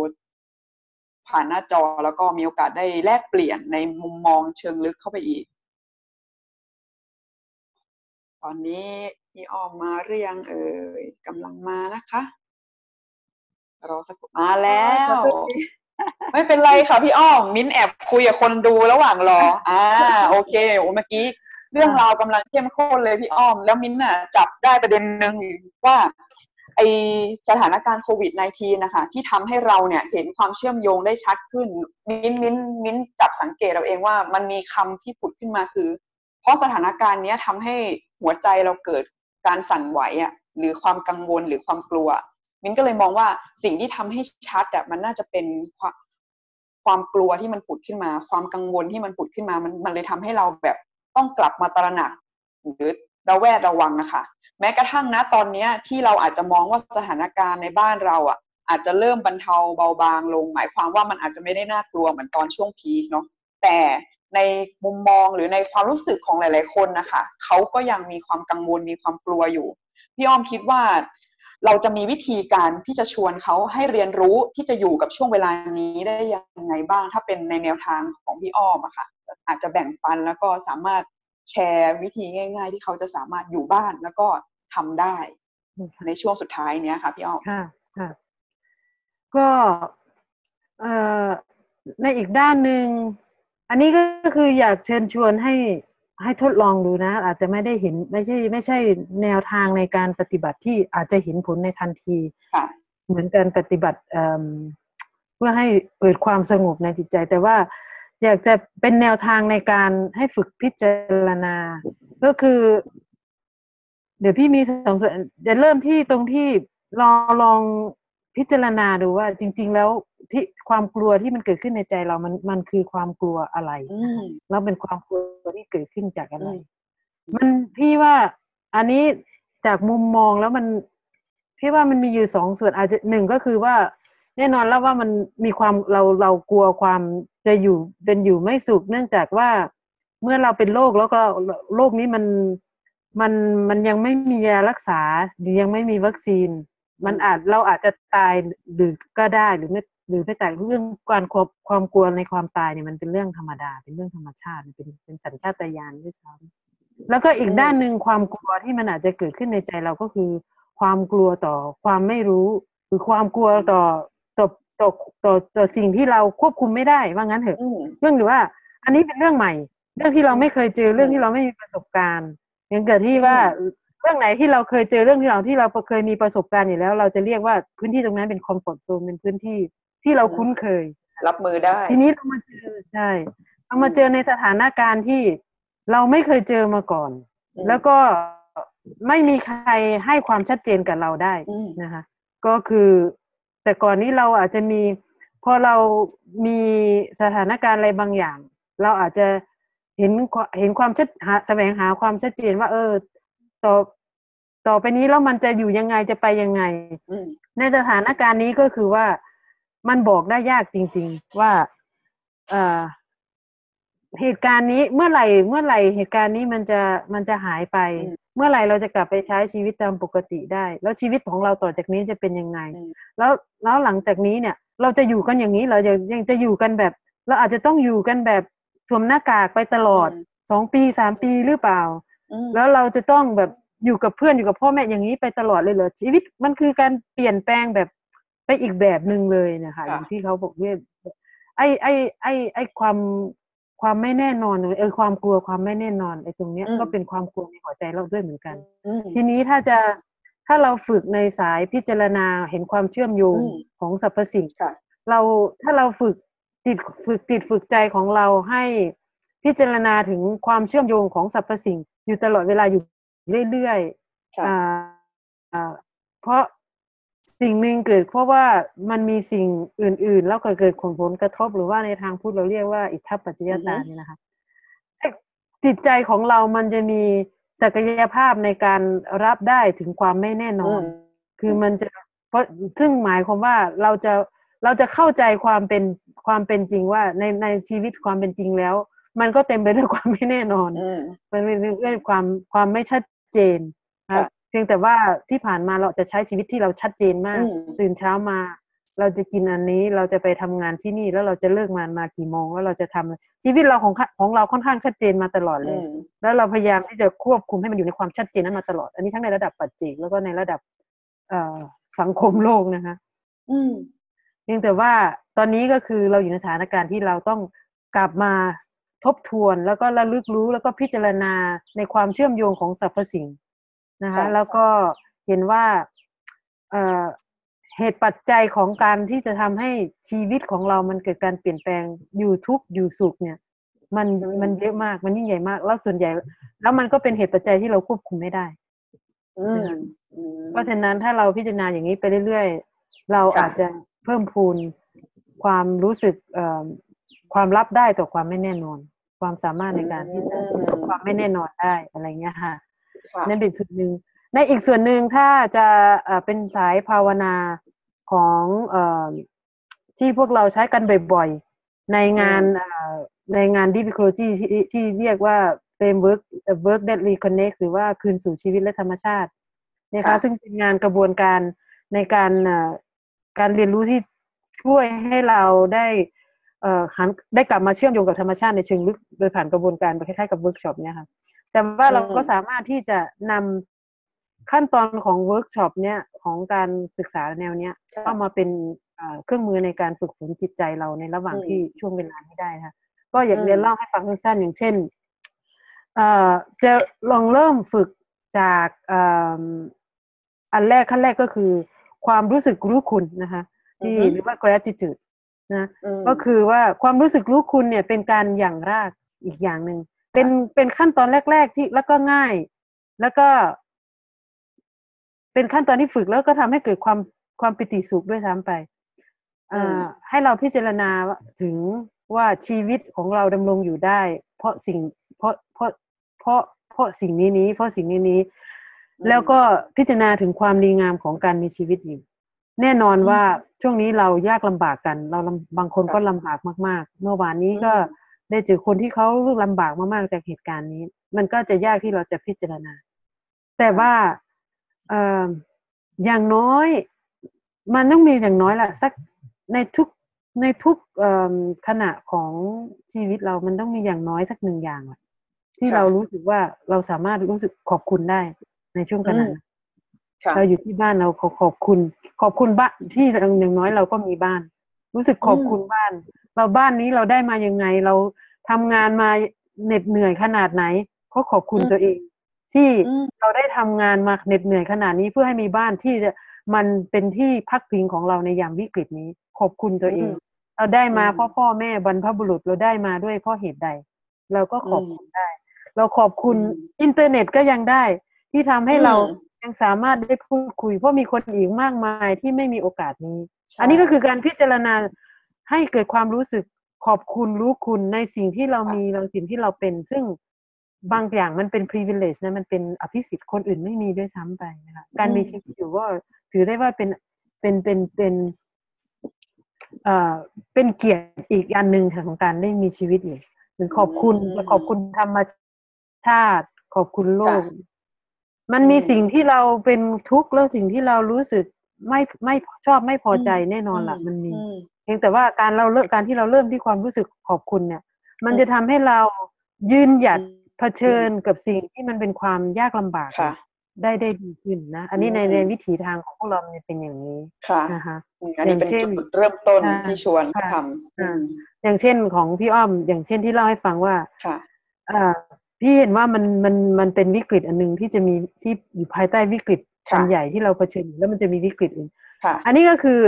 ผ่านหน้าจอแล้วก็มีโอกาสได้แลกเปลี่ยนในมุมมองเชิงลึกเข้าไปอีกตอนนี้พี่อ้อมมาหรือยังเอ่ยกำลังมานะคะรอสักมาแล้วไม่เป็นไรค่ะพี่อ้อมมิ้นแอบคุยกับคนดูระหว่างรออ่าโอเคโอ้เมื่อกี้เรื่องราวกำลังเข้มข้นเลยพี่อ้อมแล้วมิ้นน่ะจับได้ประเด็นนึงว่า ไอสถานการณ์โควิด สิบเก้า นะคะที่ทำให้เราเนี่ยเห็นความเชื่อมโยงได้ชัดขึ้นมิ้นมิ้นมิ้นจับสังเกตเราเองว่ามันมีคำที่ผุดขึ้นมาคือเพราะสถานการณ์นี้ทำให้หัวใจเราเกิดการสั่นไหวอ่ะหรือความกังวลหรือความกลัวมิ้นก็เลยมองว่าสิ่งที่ทำให้ชัดอ่ะมันน่าจะเป็นความความกลัวที่มันผุดขึ้นมาความกังวลที่มันผุดขึ้นมามันมันเลยทำให้เราแบบต้องกลับมาตระหนักหรือระแวดระวังนะคะแม้กระทั่งนะตอนนี้ที่เราอาจจะมองว่าสถานการณ์ในบ้านเราอ่ะอาจจะเริ่มบรรเทาเบาบางลงหมายความว่ามันอาจจะไม่ได้น่ากลัวเหมือนตอนช่วงพีคเนาะแต่ในมุมมองหรือในความรู้สึกของหลายๆคนนะคะเขาก็ยังมีความกังวลมีความกลัวอยู่พี่อ้อมคิดว่าเราจะมีวิธีการที่จะชวนเขาให้เรียนรู้ที่จะอยู่กับช่วงเวลานี้ได้ยังไงบ้างถ้าเป็นในแนวทางของพี่อ้อมอะค่ะอาจจะแบ่งปันแล้วก็สามารถแชร์วิธีง่ายๆที่เขาจะสามารถอยู่บ้านแล้วก็ทำได้ในช่วงสุดท้ายเนี้ยค่ะพี่อ้อมค่ะค่ะก็ในอีกด้านหนึ่งอันนี้ก็คืออยากเชิญชวนให้ให้ทดลองดูนะอาจจะไม่ได้เห็นไม่ใช่ไม่ใช่แนวทางในการปฏิบัติที่อาจจะเห็นผลในทันทีเหมือนการปฏิบัติเพื่อให้เกิดความสงบในจิตใจแต่ว่าอยากจะเป็นแนวทางในการให้ฝึกพิจารณาก็คือเดี๋ยวพี่มีสองส่วนจะเริ่มที่ตรงที่ลองลองพิจารณาดูว่าจริงๆแล้วที่ความกลัวที่มันเกิดขึ้นในใจเรามันมันคือความกลัวอะไรแล้วเป็นความกลัวที่เกิดขึ้นจากอะไรมันพี่ว่าอันนี้จากมุมมองแล้วมันพี่ว่ามันมีอยู่สองส่วนอาจจะหนึ่งก็คือว่าแน่นอนแล้วว่ามันมีความเราเรากลัวความจะอยู่เป็นอยู่ไม่สุขเนื่องจากว่าเมื่อเราเป็นโรคแล้วก็โรคนี้มันมันมันยังไม่มียารักษาหรือยังไม่มีวัคซีนมันอาจเราอาจจะตายหรือก็ได้หรือไม่หรือไม่แต่เรื่องการความความกลัวในความตายเนี่ยมันเป็นเรื่องธรรมดาเป็นเรื่องธรรมชาติเป็นเป็นสัญชาตญาณด้วยซ้ำแล้วก็อีกด้านนึงความกลัวที่มันอาจจะเกิดขึ้นในใจเราก็คือความกลัวต่อความไม่รู้หรือความกลัวต่อต่อต่อต่อต่อสิ่งที่เราควบคุมไม่ได้ว่างั้นเถอะเรื่องหรือว่าอันนี้เป็นเรื่องใหม่เรื่องที่เราไม่เคยเจอเรื่องที่เราไม่มีประสบการณ์อย่างเกิดที่ว่าเรื่องไหนที่เราเคยเจอเรื่องที่เราที่เราเคยมีประสบการณ์อยู่แล้วเราจะเรียกว่าพื้นที่ตรงนั้นเป็นคอมฟอร์ตโซนเป็นพื้นที่ที่เราคุ้นเคยรับมือได้ทีนี้เรามาเจอใช่เรามาเจอในสถานการณ์ที่เราไม่เคยเจอมาก่อนแล้วก็ไม่มีใครให้ความชัดเจนกับเราได้นะคะก็คือแต่ก่อนนี้เราอาจจะมีพอเรามีสถานการณ์อะไรบางอย่างเราอาจจะเห็นเห็นความชัดแสวงหาความชัดเจนว่าเออต่อต่อไปนี้แล้วมันจะอยู่ยังไงจะไปยังไงในสถานการณ์นี้ก็คือว่ามันบอกได้ยากจริงๆว่าเอ่อเหตุการณ์นี้เมื่อไหร่เมื่อไหร่เหตุการณ์นี้มันจะมันจะหายไปเมื่อไหร่เราจะกลับไปใช้ชีวิตตามปกติได้แล้วชีวิตของเราต่อจากนี้จะเป็นยังไงแล้วแล้วหลังจากนี้เนี่ยเราจะอยู่กันอย่างนี้เราจะยังจะอยู่กันแบบเราอาจจะต้องอยู่กันแบบสวมหน้ากากไปตลอดสองปีสามปีหรือเปล่าแล้วเราจะต้องแบบอยู่กับเพื่อนอยู่กับพ่อแม่อย่างนี้ไปตลอดเลยเหรอชีวิตมันคือการเปลี่ยนแปลงแบบไปอีกแบบนึงเลยนะคะอย่างที่เขาบอกว่าไอ้ไอ้ไอ้ไอ้ความความไม่แน่นอนเออความกลัวความไม่แน่นอนไอ้ตรงเนี้ยก็เป็นความกลัวในหัวใจเราด้วยเหมือนกันทีนี้ถ้าจะถ้าเราฝึกในสายพิจารณาเห็นความเชื่อมโยงของสรรพสิ่งเราถ้าเราฝึกจิตฝึกจิตฝึกใจของเราให้พิจารณาถึงความเชื่อมโยงของสรรพสิ่งอยู่ตลอดเวลาอยู่เรื่อยๆอ่าอ่าเพราะสิ่งหนึ่งเกิดเพราะว่ามันมีสิ่งอื่นๆแล้วก็เกิดผลกระทบหรือว่าในทางพูดเราเรียกว่าอิทธิปัจจยตานี่นะคะจิตใจของเรามันจะมีศักยภาพในการรับได้ถึงความไม่แน่นอนคือมันจะเพราะซึ่งหมายความว่าเราจะเราจะเข้าใจความเป็นความเป็นจริงว่าในในชีวิตความเป็นจริงแล้วมันก็เต็มไปด้วยความไม่แน่นอนมันเป็นด้วยความความไม่ชัดเจนครับเพียงแต่ว่าที่ผ่านมาเราจะใช้ชีวิตที่เราชัดเจนมากตื่นเช้ามาเราจะกินอันนี้เราจะไปทำงานที่นี่แล้วเราจะเลิกงานมากี่โมงแล้วเราจะทำชีวิตเราของของเราค่อนข้างชัดเจนมาตลอดเลยแล้วเราพยายามที่จะควบคุมให้มันอยู่ในความชัดเจนนั้นมาตลอดอันนี้ทั้งในระดับปัจเจกแล้วก็ในระดับสังคมโลกนะคะเพียงแต่ว่าตอนนี้ก็คือเราอยู่ในสถานการณ์ที่เราต้องกลับมาทบทวนแล้วก็ระลึกรู้แล้วก็พิจารณาในความเชื่อมโยงของสรรพสิ่งนะคะแล้วก็เห็นว่า เหตุปัจจัยของการที่จะทำให้ชีวิตของเรามันเกิดการเปลี่ยนแปลงอยู่ทุกข์อยู่สุขเนี่ยมันมันเยอะมากมันยิ่งใหญ่มากแล้วส่วนใหญ่แล้วมันก็เป็นเหตุปัจจัยที่เราควบคุมไม่ได้เพราะฉะนั้นถ้าเราพิจารณาอย่างนี้ไปเรื่อยๆเราอาจจะเพิ่มพูนความรู้สึกความรับได้ต่อความไม่แน่นอนความสามารถในการที่จะรับความไม่แน่นอนได้อะไรเงี้ยค่ะนั่นเป็นส่วนหนึ่งในอีกส่วนหนึ่งถ้าจะเป็นสายภาวนาของที่พวกเราใช้กันบ่อยๆในงานในงาน Deep Ecology ที่ที่เรียกว่า Framework Work That Reconnect หรือว่าคืนสู่ชีวิตและธรรมชาตินะคะซึ่งเป็นงานกระบวนการในการการเรียนรู้ที่ช่วยให้เราได้หันได้กลับมาเชื่อมโยงกับธรรมชาติในเชิงลึกโดยผ่านกระบวนการคล้ายๆกับเวิร์กช็อปเนี่ยค่ะแต่ว่าเราก็สามารถที่จะนำขั้นตอนของเวิร์กช็อปเนี่ยของการศึกษาแนวเนี้ยเข้ามาเป็นเครื่องมือในการฝึกฝนจิตใจเราในระหว่างที่ช่วงเวลานี้ได้ค่ะก็อยากเรียนเล่าให้ฟังสั้นๆอย่างเช่นจะลองเริ่มฝึกจากอันแรกขั้นแรกก็คือความรู้สึกรู้คุณนะคะที่หรือว่า gratitudeนะก็คือว่าความรู้สึกรู้คุณเนี่ยเป็นการหยั่งรากอีกอย่างนึงเป็นเป็นขั้นตอนแรกๆที่แล้วก็ง่ายแล้วก็เป็นขั้นตอนที่ฝึกแล้วก็ทำให้เกิดความความปิติสุขด้วยซ้ำไปอ่าให้เราพิจารณาถึงว่าชีวิตของเราดำรงอยู่ได้เพราะสิ่งเพราะเพราะเพราะเพราะสิ่งนี้นี้เพราะสิ่งนี้นี้แล้วก็พิจารณาถึงความดีงามของการมีชีวิตอยู่แน่นอนว่าช่วงนี้เรายากลำบากกันเราบางคนก็ลำบากมากๆเมื่อวานนี้ก็ได้เจอคนที่เขาลำบากมากๆจากเหตุการณ์นี้มันก็จะยากที่เราจะพิจารณาแต่ว่าเอ่ออย่างน้อยมันต้องมีอย่างน้อยละสักในทุกในทุกเอ่อขณะของชีวิตเรามันต้องมีอย่างน้อยสักหนึ่งอย่างอะที่เรารู้สึกว่าเราสามารถรู้สึกขอบคุณได้ในช่วงขณะเราอยู่ที่บ้านเราขอขอบคุณขอบคุณบ้านที่อย่างน้อยเราก็มีบ้านรู้สึกขอบคุณบ้านเราบ้านนี้เราได้มายังไงเราทำงานมาเหน็ดเหนื่อยขนาดไหนก็ขอบคุณตัวเองที่เราได้ทำงานมาเหน็ดเหนื่อยขนาดนี้เพื่อให้มีบ้านที่มันเป็นที่พักพิงของเราในยามวิกฤตนี้ขอบคุณตัวเองเราได้มาเพราะพ่อแม่บรรพบุรุษเราได้มาด้วยเพราะเหตุใดเราก็ขอบคุณได้เราขอบคุณอินเทอร์เน็ตก็ยังได้ที่ทำให้เรายังสามารถได้พูดคุยเพราะมีคนอีกมากมายที่ไม่มีโอกาสนี้อันนี้ก็คือการพิจารณาให้เกิดความรู้สึกขอบคุณรู้คุณในสิ่งที่เรามีในสิ่งที่เราเป็นซึ่งบางอย่างมันเป็น privilege นะมันเป็นอภิสิทธิ์คนอื่นไม่มีด้วยซ้ำไปนะคะการมีชีวิตอยู่ก็ถือได้ว่าเป็นเป็นเป็นเป็นเอ่อเป็นเกียรติอีกอันนึงของการได้มีชีวิตอยู่หรือขอบคุณขอบคุณธรรมชาติขอบคุณโลกมันมีสิ่งที่เราเป็นทุกข์แล้วสิ่งที่เรารู้สึกไม่ไม่ชอบไม่พอใจแน่นอนล่ะมันมีเพียงแต่ว่าการเราเริ่มการที่เราเริ่มที่ความรู้สึกขอบคุณเนี่ยมันจะทำให้เรายืนหยัดเผชิญกับสิ่งที่มันเป็นความยากลำบากได้ได้ดีขึ้นนะอันนี้ในในวิถีทางของพวกเราเนี่ยเป็นอย่างนี้นะคะอย่างเช่นเริ่มต้นที่ชวนทำอย่างเช่นของพี่อ้อมอย่างเช่นที่เล่าให้ฟังว่าพี่เห็นว่ามันมันมันเป็นวิกฤตอันนึงที่จะมีที่อยู่ภายใต้วิกฤตอันใหญ่ที่เราเผชิญแล้วมันจะมีวิกฤตอื่นอันนี้ก็คือ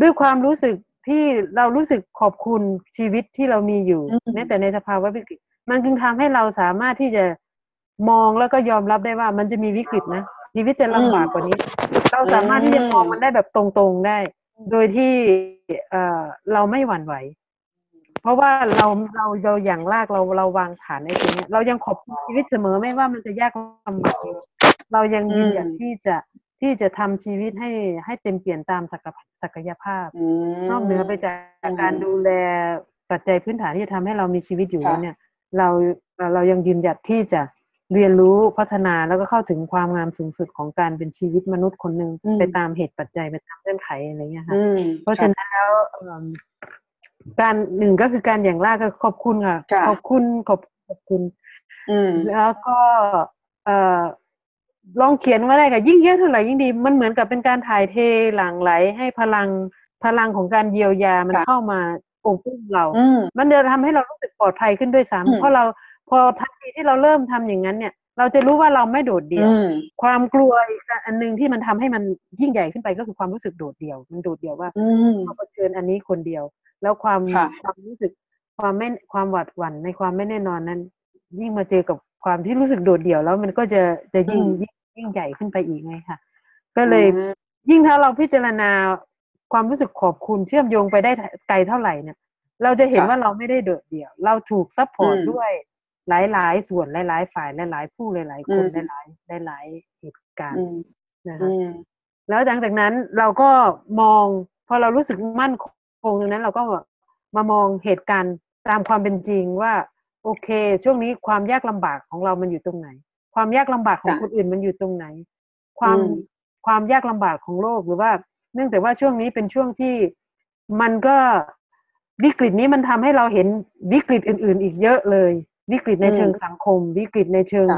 ด้วยความรู้สึกที่เรารู้สึกขอบคุณชีวิตที่เรามีอยู่แม้แต่ในสภาวะวิกฤตมันจึงทำให้เราสามารถที่จะมองแล้วก็ยอมรับได้ว่ามันจะมีวิกฤตนะชีวิตจะลำบากกว่านี้เราสามารถที่จะมองมันได้แบบตรงๆได้โดยที่เอ่อเราไม่หวั่นไหวเพราะว่าเราเราเราอย่างแรกเราเราวางฐานในตรงนี้เรายังขอบคุณชีวิตเสมอไม่ว่ามันจะยากลำบากเรายังยืนหยัดที่จะที่จะทำชีวิตให้ให้เต็มเปี่ยมตามศักยภาพนอกเหนือไปจากการดูแลปัจจัยพื้นฐานที่จะทำให้เรามีชีวิตอยู่แล้วเนี่ยเราเรายังยืนหยัดที่จะเรียนรู้พัฒนาแล้วก็เข้าถึงความงามสูงสุดของการเป็นชีวิตมนุษย์คนนึงไปตามเหตุปัจจัยไปตามเงื่อนไขอะไรอย่างเงี้ยค่ะเพราะฉะนั้นแล้วการหนึ่งก็คือการอย่างแรกก็ขอบคุณค่ะขอบคุณขอบขอบคุณแล้วก็ลองเขียนว่าได้ค่ะยิ่งเยอะเท่าไหร่ยิ่งดีมันเหมือนกับเป็นการถ่ายเทหลั่งไหลให้พลังพลังของการเยียวยามันเข้ามาอบอุ้มเรามันจะทำให้เรารู้สึกปลอดภัยขึ้นด้วยซ้ำเพราะเราพอทันทีที่เราเริ่มทำอย่างนั้นเนี่ย เราจะรู้ว่าเราไม่โดดเดี่ยวความกลัวอีกอันนึงที่มันทำให้มันยิ่งใหญ่ขึ้นไปก็คือความรู้สึกโดดเดี่ยวมันโดดเดี่ยวว่าเราเผชิญอันนี้คนเดียวแล้วความความรู้สึกความไม่ความหวาดหวั่นในความไม่แน่นอนนั้นยิ่งมาเจอกับความที่รู้สึกโดดเดี่ยวแล้วมันก็จะจะยิ่งยิ่งใหญ่ขึ้นไปอีกไงค่ะก็เลยยิ่งถ้าเราพิจารณาความรู้สึกขอบคุณเชื่อมโยงไปได้ไกลเท่าไหร่เนี่ยเราจะเห็นว่าเราไม่ได้โดดเดี่ยวเราถูกซัพพอร์ตด้วยหลายๆส่วนหลายๆฝ่ายหลายๆผู้หลายๆคนหลายๆหลายๆเหตุการณ์นะคะแล้วหลังจากนั้นเราก็มองพอเรารู้สึกมั่นคงตรงนั้นเราก็มามองเหตุการณ์ตามความเป็นจริงว่าโอเคช่วงนี้ความยากลำบากของเรามันอยู่ตรงไหนความยากลำบากของคนอื่นมันอยู่ตรงไหนความความยากลำบากของโลกหรือว่าเนื่องจากว่าช่วงนี้เป็นช่วงที่มันก็วิกฤตนี้มันทำให้เราเห็นวิกฤตอื่นๆอีกเยอะเลยวิกฤตในเชิงสังคมวิกฤตในเชิง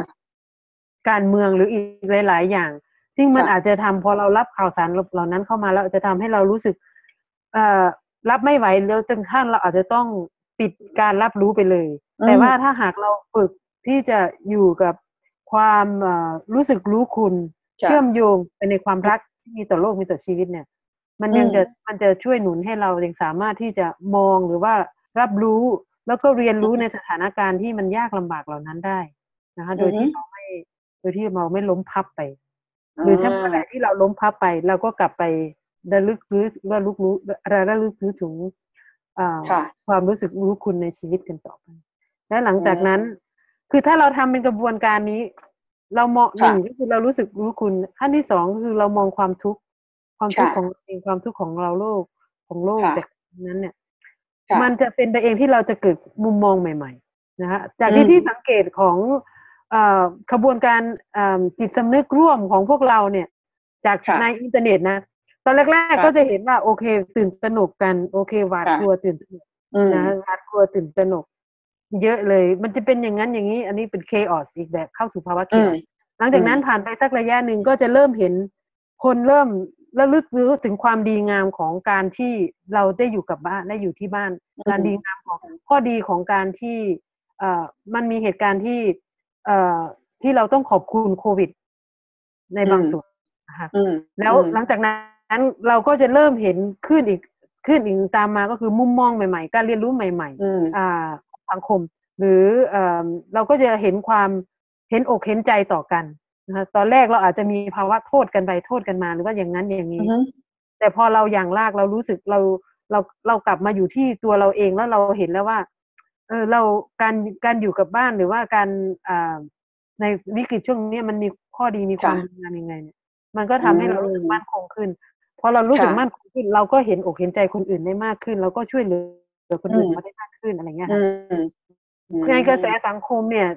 การเมืองหรืออีกหลายๆอย่างซึ่งมันอาจจะทำพอเรารับข่าวสารเหล่านั้นเข้ามาแล้วจะทำให้เรารู้สึกรับไม่ไหวแล้วจนขั้นเราอาจจะต้องปิดการรับรู้ไปเลยแต่ว่าถ้าหากเราฝึกที่จะอยู่กับความรู้สึกรู้คุณเชื่อมโยงไปในความรักที่มีต่อโลกมีต่อชีวิตเนี่ยมันยังจะมันจะช่วยหนุนให้เรายังสามารถที่จะมองหรือว่ารับรู้แล้วก็เรียนรู้ในสถานการณ์ที่มันยากลำบากเหล่านั้นได้นะคะโดยที่เราไม่โดยที่เราไม่ล้มพับไปหรือถ้าเมื่อไหร่ที่เราล้มพับไปเราก็กลับไประลึกรู้ระลึกรู้ระลึกรู้ถึงความรู้สึกรู้คุณในชีวิตกันต่อไปและหลังจากนั้นคือถ้าเราทำเป็นกระบวนการนี้เรามองหนึ่งก็คือเรารู้สึกรู้คุณขั้นที่สองคือเรามองความทุกข์ความทุกข์ของเองความทุกข์ของเราโลกของโลกจากนั้นเนี่ยมันจะเป็นไปเองที่เราจะเกิดมุมมองใหม่ๆนะฮะจากที่ที่สังเกตของเอ่อขบวนการเอ่อจิตสำนึกร่วมของพวกเราเนี่ยจากในอินเทอร์เน็ตนะตอนแรกๆก็จะเห็นว่าโอเคตื่นตระหนกกันโอเคหวาดกลัวตื่นตระหนกนะหวาดกลัวตื่นตระหนกเยอะเลยมันจะเป็นอย่างนั้นอย่างนี้อันนี้เป็น chaos อีกแบบเข้าสู่ภาวะ chaos หลังจากนั้นผ่านไปสักระยะนึงก็จะเริ่มเห็นคนเริ่มระลึกรู้ถึงความดีงามของการที่เราได้อยู่กับบ้านได้อยู่ที่บ้านการดีงามของข้อดีของการที่เอ่อมันมีเหตุการณ์ที่เอ่อที่เราต้องขอบคุณโควิดในบางส่วนนะคะแล้วหลังจากนั้นเราก็จะเริ่มเห็นขึ้นอีกขึ้นอีกตามมาก็คือมุมมองใหม่ๆการเรียนรู้ใหม่ๆอ่าสังคมหรือเอ่อเราก็จะเห็นความเห็นอกเห็นใจต่อกันนะตอนแรกเราอาจจะมีภาวะโทษกันไปโทษกันมาหรือว่าอย่างนั้นอย่างนี้ uh-huh. แต่พอเราอย่างลากเรารู้สึกเราเราเรากลับมาอยู่ที่ตัวเราเองแล้วเราเห็นแล้วว่าเออเราการการอยู่กับบ้านหรือว่าการอ่าในวิกฤตช่วงนี้มันมีข้อดีมีความงามยังไงเนี่ยมันก็ทำให้เรารู้สึกมั่นคงขึ้นพอเรารู้สึกมั่นคงขึ้นเราก็เห็นอกเห็นใจคนอื่นได้มากขึ้นเราก็ช่วยเหลือคนอื่นมาได้มากขึ้นอะไรเงี้ยในกระแสสังคมเนี่ย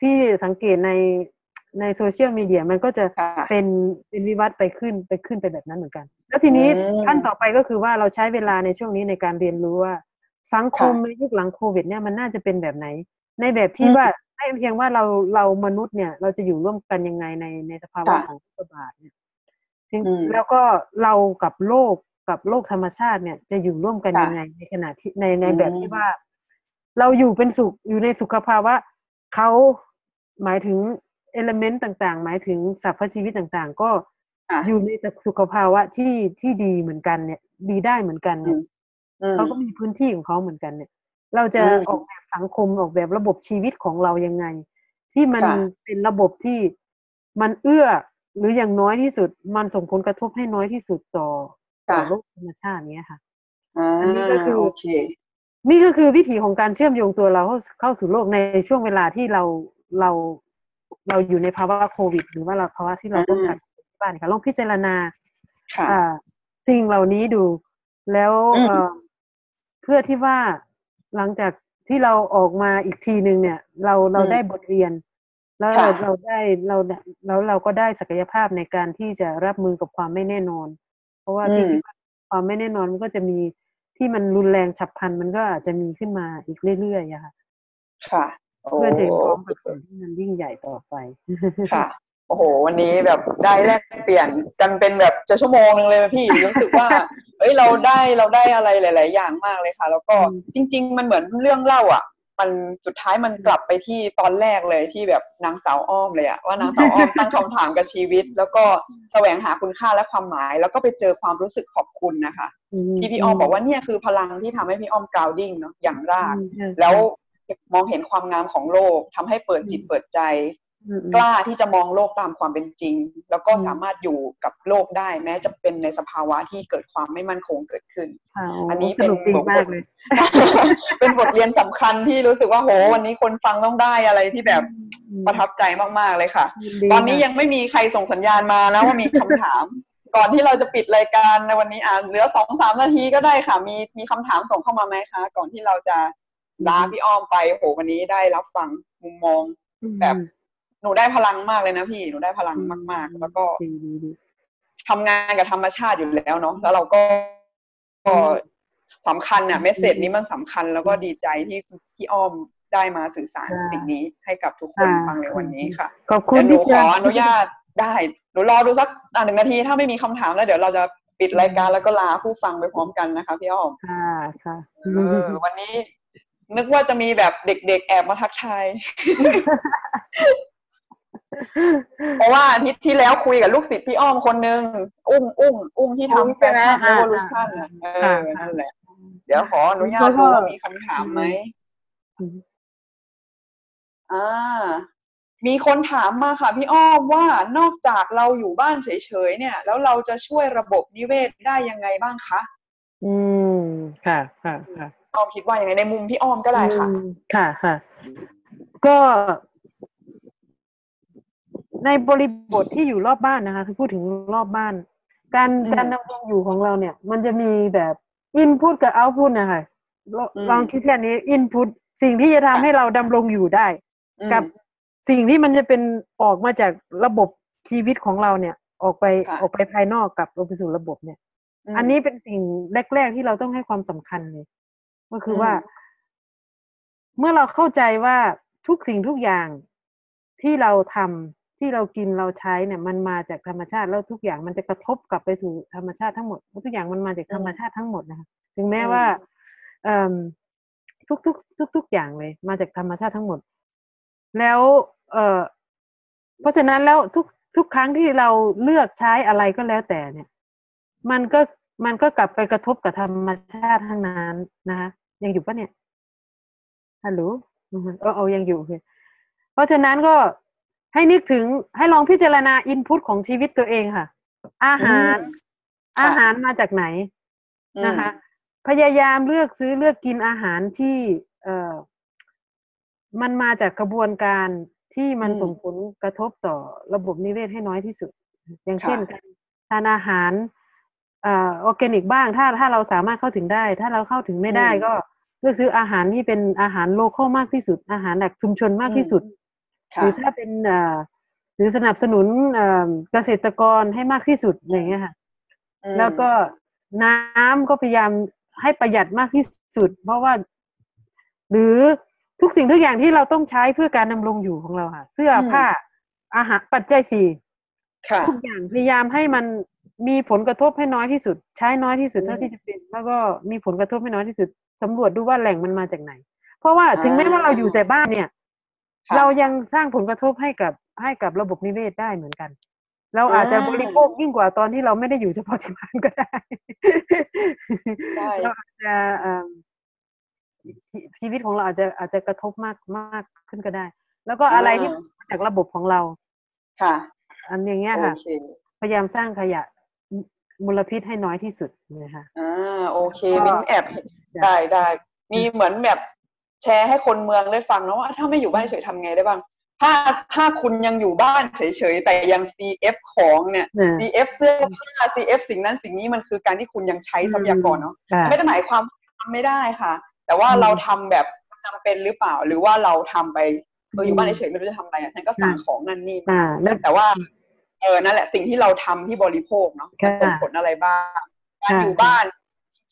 พี่สังเกตในในโซเชียลมีเดียมันก็จะเป็นเป็นวิวัฒน์ไปขึ้นไปขึ้นไปแบบนั้นเหมือนกันแล้วทีนี้ขั้นต่อไปก็คือว่าเราใช้เวลาในช่วงนี้ในการเรียนรู้ว่าสังคมในยุคหลังโควิดเนี่ยมันน่าจะเป็นแบบไหนในแบบที่ว่าไม่เพียงว่าเราเรามนุษย์เนี่ยเราจะอยู่ร่วมกันยังไงในในสภาวะของโรคระบาดเนี่ยแล้วก็เรากับโลกกับโลกธรรมชาติเนี่ยจะอยู่ร่วมกันยังไงในขณะที่ในในแบบที่ว่าเราอยู่เป็นสุขอยู่ในสุขภาวะเขาหมายถึงเอลิเมนต์ต่างๆหมายถึงสรรพชีวิตต่างๆก็อยู่ในสุขภาวะที่ที่ดีเหมือนกันเนี่ยดีได้เหมือนกันเนี่ยเขาก็มีพื้นที่ของเขาเหมือนกันเนี่ยเราจะออกแบบสังคมออกแบบระบบชีวิตของเรายังไงที่มันเป็นระบบที่มันเอื้อหรืออย่างน้อยที่สุดมันส่งผลกระทบให้น้อยที่สุดต่อต่อโลกธรรมชาติเนี้ยค่ะอันนี้ก็คือนี่ก็คือวิธีของการเชื่อมโยงตัวเราเข้าสู่โลกในช่วงเวลาที่เราเราเราอยู่ในภาวะโควิดหรือว่าเราภาวะที่เราต้องกักตัวที่บ้านค่ะลองพิจารณาสิ่งเหล่านี้ดูแล้วเพื่อที่ว่าหลังจากที่เราออกมาอีกทีนึงเนี่ยเราเราได้บทเรียนแล้วเราได้เราแล้วเราก็ได้ศักยภาพในการที่จะรับมือกับความไม่แน่นอนเพราะว่าที่ความไม่แน่นอนมันก็จะมีที่มันรุนแรงฉับพลันมันก็อาจจะมีขึ้นมาอีกเรื่อยๆค่ะค่ะเพื่อจะพร้อมกับสิ่งที่มันยิ่งใหญ่ต่อไปค่ะโอ้โหวันนี้แบบได้แลกเปลี่ยนกันเป็นแบบจะชั่วโมงนึงเลยพี่รู้สึกว่าเอ้ยเราได้เราได้อะไรหลายๆอย่างมากเลยค่ะแล้วก็จริงๆมันเหมือนเรื่องเล่าอ่ะ มันสุดท้ายมันกลับไปที่ตอนแรกเลยที่แบบนางสาวอ้อมเลยอะว่านางสาวอ้อมตั้งคำถามกับชีวิตแล้วก็แสวงหาคุณค่าและความหมายแล้วก็ไปเจอความรู้สึกขอบคุณนะคะที่พี่อ้อมบอกว่าเนี่ยคือพลังที่ทำให้พี่อ้อมกราวดิ้งเนาะอย่างรากแล้วมองเห็นความงามของโลกทำให้เปิดจิตเปิดใจกล้าที่จะมองโลกตามความเป็นจริงแล้วก็สามารถอยู่กับโลกได้แม้จะเป็นในสภาวะที่เกิดความไม่มั่นคงเกิดขึ้น อ, อันนี้เป็นบท เป็นบทเรียนสำคัญที่รู้สึกว่าโหวันนี้คนฟังต้องได้อะไรที่แบบประทับใจมากๆเลยค่ะตอนนี้ยังไม่มีใครส่งสัญญาณมานะว่ามีคำถามก่อนที่เราจะปิดรายการในวันนี้อ่ะเหลือ สองถึงสาม นาทีก็ได้ค่ะมีมีคำถามส่งเข้ามาไหมคะก่อนที่เราจะลาพี่อ้อมไปโหวันนี้ได้รับฟังมุมมองแบบหนูได้พลังมากเลยนะพี่หนูได้พลังมากๆแล้วก็ทำงานกับธรรมชาติอยู่แล้วเนาะแล้วเราก็สำคัญเนี่ยเมสเสจนี้มันสำคัญแล้วก็ดีใจที่พี่อ้อมได้มาสื่อสารสิ่งนี้ให้กับทุกคนฟังในวันนี้ค่ะขอบคุณหนูขออนุญาตได้หนูรอดูสักหนึ่งนาทีถ้าไม่มีคำถามแล้วเดี๋ยวเราจะปิดรายการแล้วก็ลาผู้ฟังไปพร้อมกันนะคะพี่อ้อมค่ะค่ะวันนี้นึกว่าจะมีแบบเด็กๆแอบมาทักทายเพราะว่าอาทิตย์ที่แล้วคุยกับลูกศิษย์พี่อ้อมคนนึงอุ้มอุ้มอุ้มที่ทำแฟชั่นเรวอลูชั่นน่ะเออนั่นแหละเดี๋ยวขออนุญาตดูว่ามีคำถามไหมอ่ามีคนถามมาค่ะพี่อ้อมว่านอกจากเราอยู่บ้านเฉยๆเนี่ยแล้วเราจะช่วยระบบนิเวศได้ยังไงบ้างคะอืมค่ะค่ะค่ะอ้อมคิดว่ายังไงในมุมพี่อ้อมก็ได้ค่ะค่ะค่ะก็ในบริบทที่อยู่รอบบ้านนะคะคือพูดถึงรอบบ้านการการดำรงอยู่ของเราเนี่ยมันจะมีแบบอินพุตกับเอาท์พุตนะคะลองคิดแค่นี้อินพุตสิ่งที่จะทำให้เราดำรงอยู่ได้กับสิ่งที่มันจะเป็นออกมาจากระบบชีวิตของเราเนี่ยออกไปออกไปภายนอกกับลงไปสู่ระบบเนี่ยอันนี้เป็นสิ่งแรกๆที่เราต้องให้ความสำคัญเลยก็คือว่าเมื่อเราเข้าใจว่าทุกสิ่งทุกอย่างที่เราทำที่เรากินเราใช้เนี่ยมันมาจากธรรมชาติแล้วทุกอย่างมันจะกระทบกลับไปสู่ธรรมชาติทั้งหมดทุกอย่างมันมาจากธรรมชาติทั้งหมดนะคะถึงแม้ว่าทุกทุกทุกทุกอย่างเลยมาจากธรรมชาติทั้งหมดแล้วเอ่อเพราะฉะนั้นแล้วทุกทุกครั้งที่เราเลือกใช้อะไรก็แล้วแต่เนี่ยมันก็มันก็กลับไปกระทบกับธรรมชาติทั้งนั้นนะคะยังอยู่ปะเนี่ยฮัลโหลเออเอายังอยู่ค่ะเพราะฉะนั้นก็ให้นึกถึงให้ลองพิจารณาอินพุตของชีวิตตัวเองค่ะอาหารอาหารมาจากไหนนะคะพยายามเลือกซื้อเลือกกินอาหารที่เอ่อมันมาจากกระบวนการที่มันส่งผลกระทบต่อระบบนิเวศให้น้อยที่สุดอย่างเช่นทานอาหารเอ่อออร์แกนิกบ้างถ้าถ้าเราสามารถเข้าถึงได้ถ้าเราเข้าถึงไม่ได้ก็เลือกซื้ออาหารที่เป็นอาหารโลคอลมากที่สุดอาหารจากชุมชนมากที่สุดหรือถ้าเป็นหรือสนับสนุนเกษตรกรให้มากที่สุดอย่างเงี้ยค่ะแล้วก็น้ำก็พยายามให้ประหยัดมากที่สุดเพราะว่าหรือทุกสิ่งทุกอย่างที่เราต้องใช้เพื่อการดำรงอยู่ของเราค่ะเสื้อผ้าอาหารปัจจัยสี่ทุกอย่างพยายามให้มันมีผลกระทบให้น้อยที่สุดใช้น้อยที่สุดเท่าที่จะเป็นแล้วก็มีผลกระทบให้น้อยที่สุดสำรวจดูว่าแหล่งมันมาจากไหนเพราะว่าถึงแม้ว่าเราอยู่แต่บ้านเนี่ยเรายังสร้างผลกระทบให้กับให้กับระบบนิเวศได้เหมือนกันเราอาจจะบริโภคยิ่งกว่าตอนที่เราไม่ได้อยู่เฉพาะที่บ้านก็ได้เราอาจจะชีวิตของเราอาจจะอาจจะกระทบมากมากขึ้นก็ได้แล้วก็อะไรที่มาจากระบบของเราค่ะอันอย่างเงี้ยค่ะพยายามสร้างขยะมลพิษให้น้อยที่สุดนะคะอ่าโอเคมิ้นแอบได้ได้มีเหมือนแบบแชร์ให้คนเมืองได้ฟังนะว่าถ้าไม่อยู่บ้านเฉยๆทำไงได้บ้างถ้าถ้าคุณยังอยู่บ้านเฉยๆแต่ยัง ซี เอฟ ของเนี่ย ซี เอฟ เสื้อผ้า ซี เอฟ สิ่งนั้นสิ่งนี้มันคือการที่คุณยังใช้ทรัพยากรเนาะไม่ได้หมายความทำไม่ได้ค่ะแต่ว่าเราทำแบบจำเป็นหรือเปล่าหรือว่าเราทำไปเราอยู่บ้านเฉยๆไม่รู้จะทำอะไรฉันก็สั่งของนั่นนี่มาแต่ว่าเออนั่นแหละสิ่งที่เราทำที่บริโภคเนาะส่งผลอะไรบ้างการอยู่บ้าน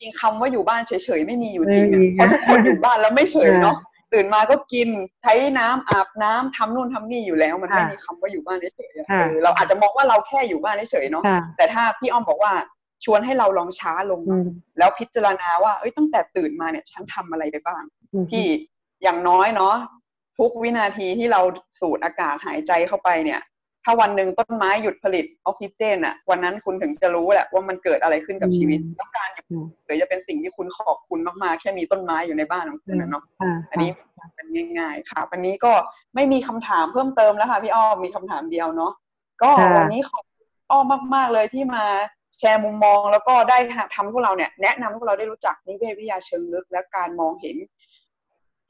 จริงคำว่าอยู่บ้านเฉยๆไม่มีอยู่จริงเพราะทุกคนอยู่บ้านแล้วไม่เฉยเนาะตื่นมาก็กินใช้น้ำอาบน้ำทำนู่นทำนี่อยู่แล้วมันไม่มีคำว่าอยู่บ้านเฉยๆเราอาจจะมองว่าเราแค่อยู่บ้านเฉยๆเนาะแต่ถ้าพี่อ้อมบอกว่าชวนให้เราลองช้าลงแล้วพิจารณาว่าเอ้ยตั้งแต่ตื่นมาเนี่ยฉันทำอะไรไปบ้างที่ อย่างน้อยเนาะทุกวินาทีที่เราสูดอากาศหายใจเข้าไปเนี่ยถ้าวันหนึ่งต้นไม้หยุดผลิตออกซิเจนอะวันนั้นคุณถึงจะรู้แหละว่ามันเกิดอะไรขึ้นกับชีวิตแล้วการอยู่เฉยจะเป็นสิ่งที่คุณขอบคุณมากๆแค่มีต้นไม้อยู่ในบ้านของคุณนะเนาะอันนี้เป็นง่ายๆค่ะวันนี้ก็ไม่มีคำถามเพิ่มเติมแล้วค่ะพี่อ้อมมีคำถามเดียวเนาะก็วันนี้ขอบคุณอ้อมมากๆเลยที่มาแชร์มุมมองแล้วก็ได้ทำพวกเราเนี่ยแนะนำพวกเราได้รู้จักนิเวศวิทยาเชิงลึกและการมองเห็น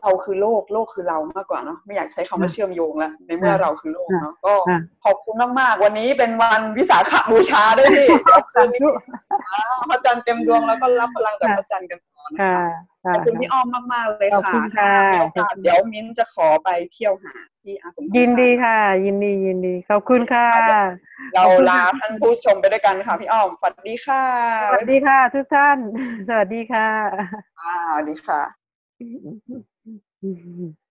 เราคือโลกโลกคือเรามากกว่าเนาะไม่อยากใช้คำว่าเชื่อมโยงแล้วในเมื่อเราคือโลกเนาะก็ขอบคุณมากๆวันนี้เป็นวันวิสาขบูชาด้วยพี่ขอบคุณพระจันทร์เต็มดวงแล้วก็รับพลังจากพระจันทร์กันก่อนนะคะขอบคุณพี่อ้อมมากๆเลยค่ะมีโอกาสเดี๋ยวมิ้นจะขอไปเที่ยวหาที่อาสมยินดีค่ะยินดียินดีขอบคุณค่ะเราลาท่านผู้ชมไปด้วยกันค่ะพี่อ้อมสวัสดีค่ะสวัสดีค่ะทุกท่านสวัสดีค่ะสวัสดีค่ะMm-hmm.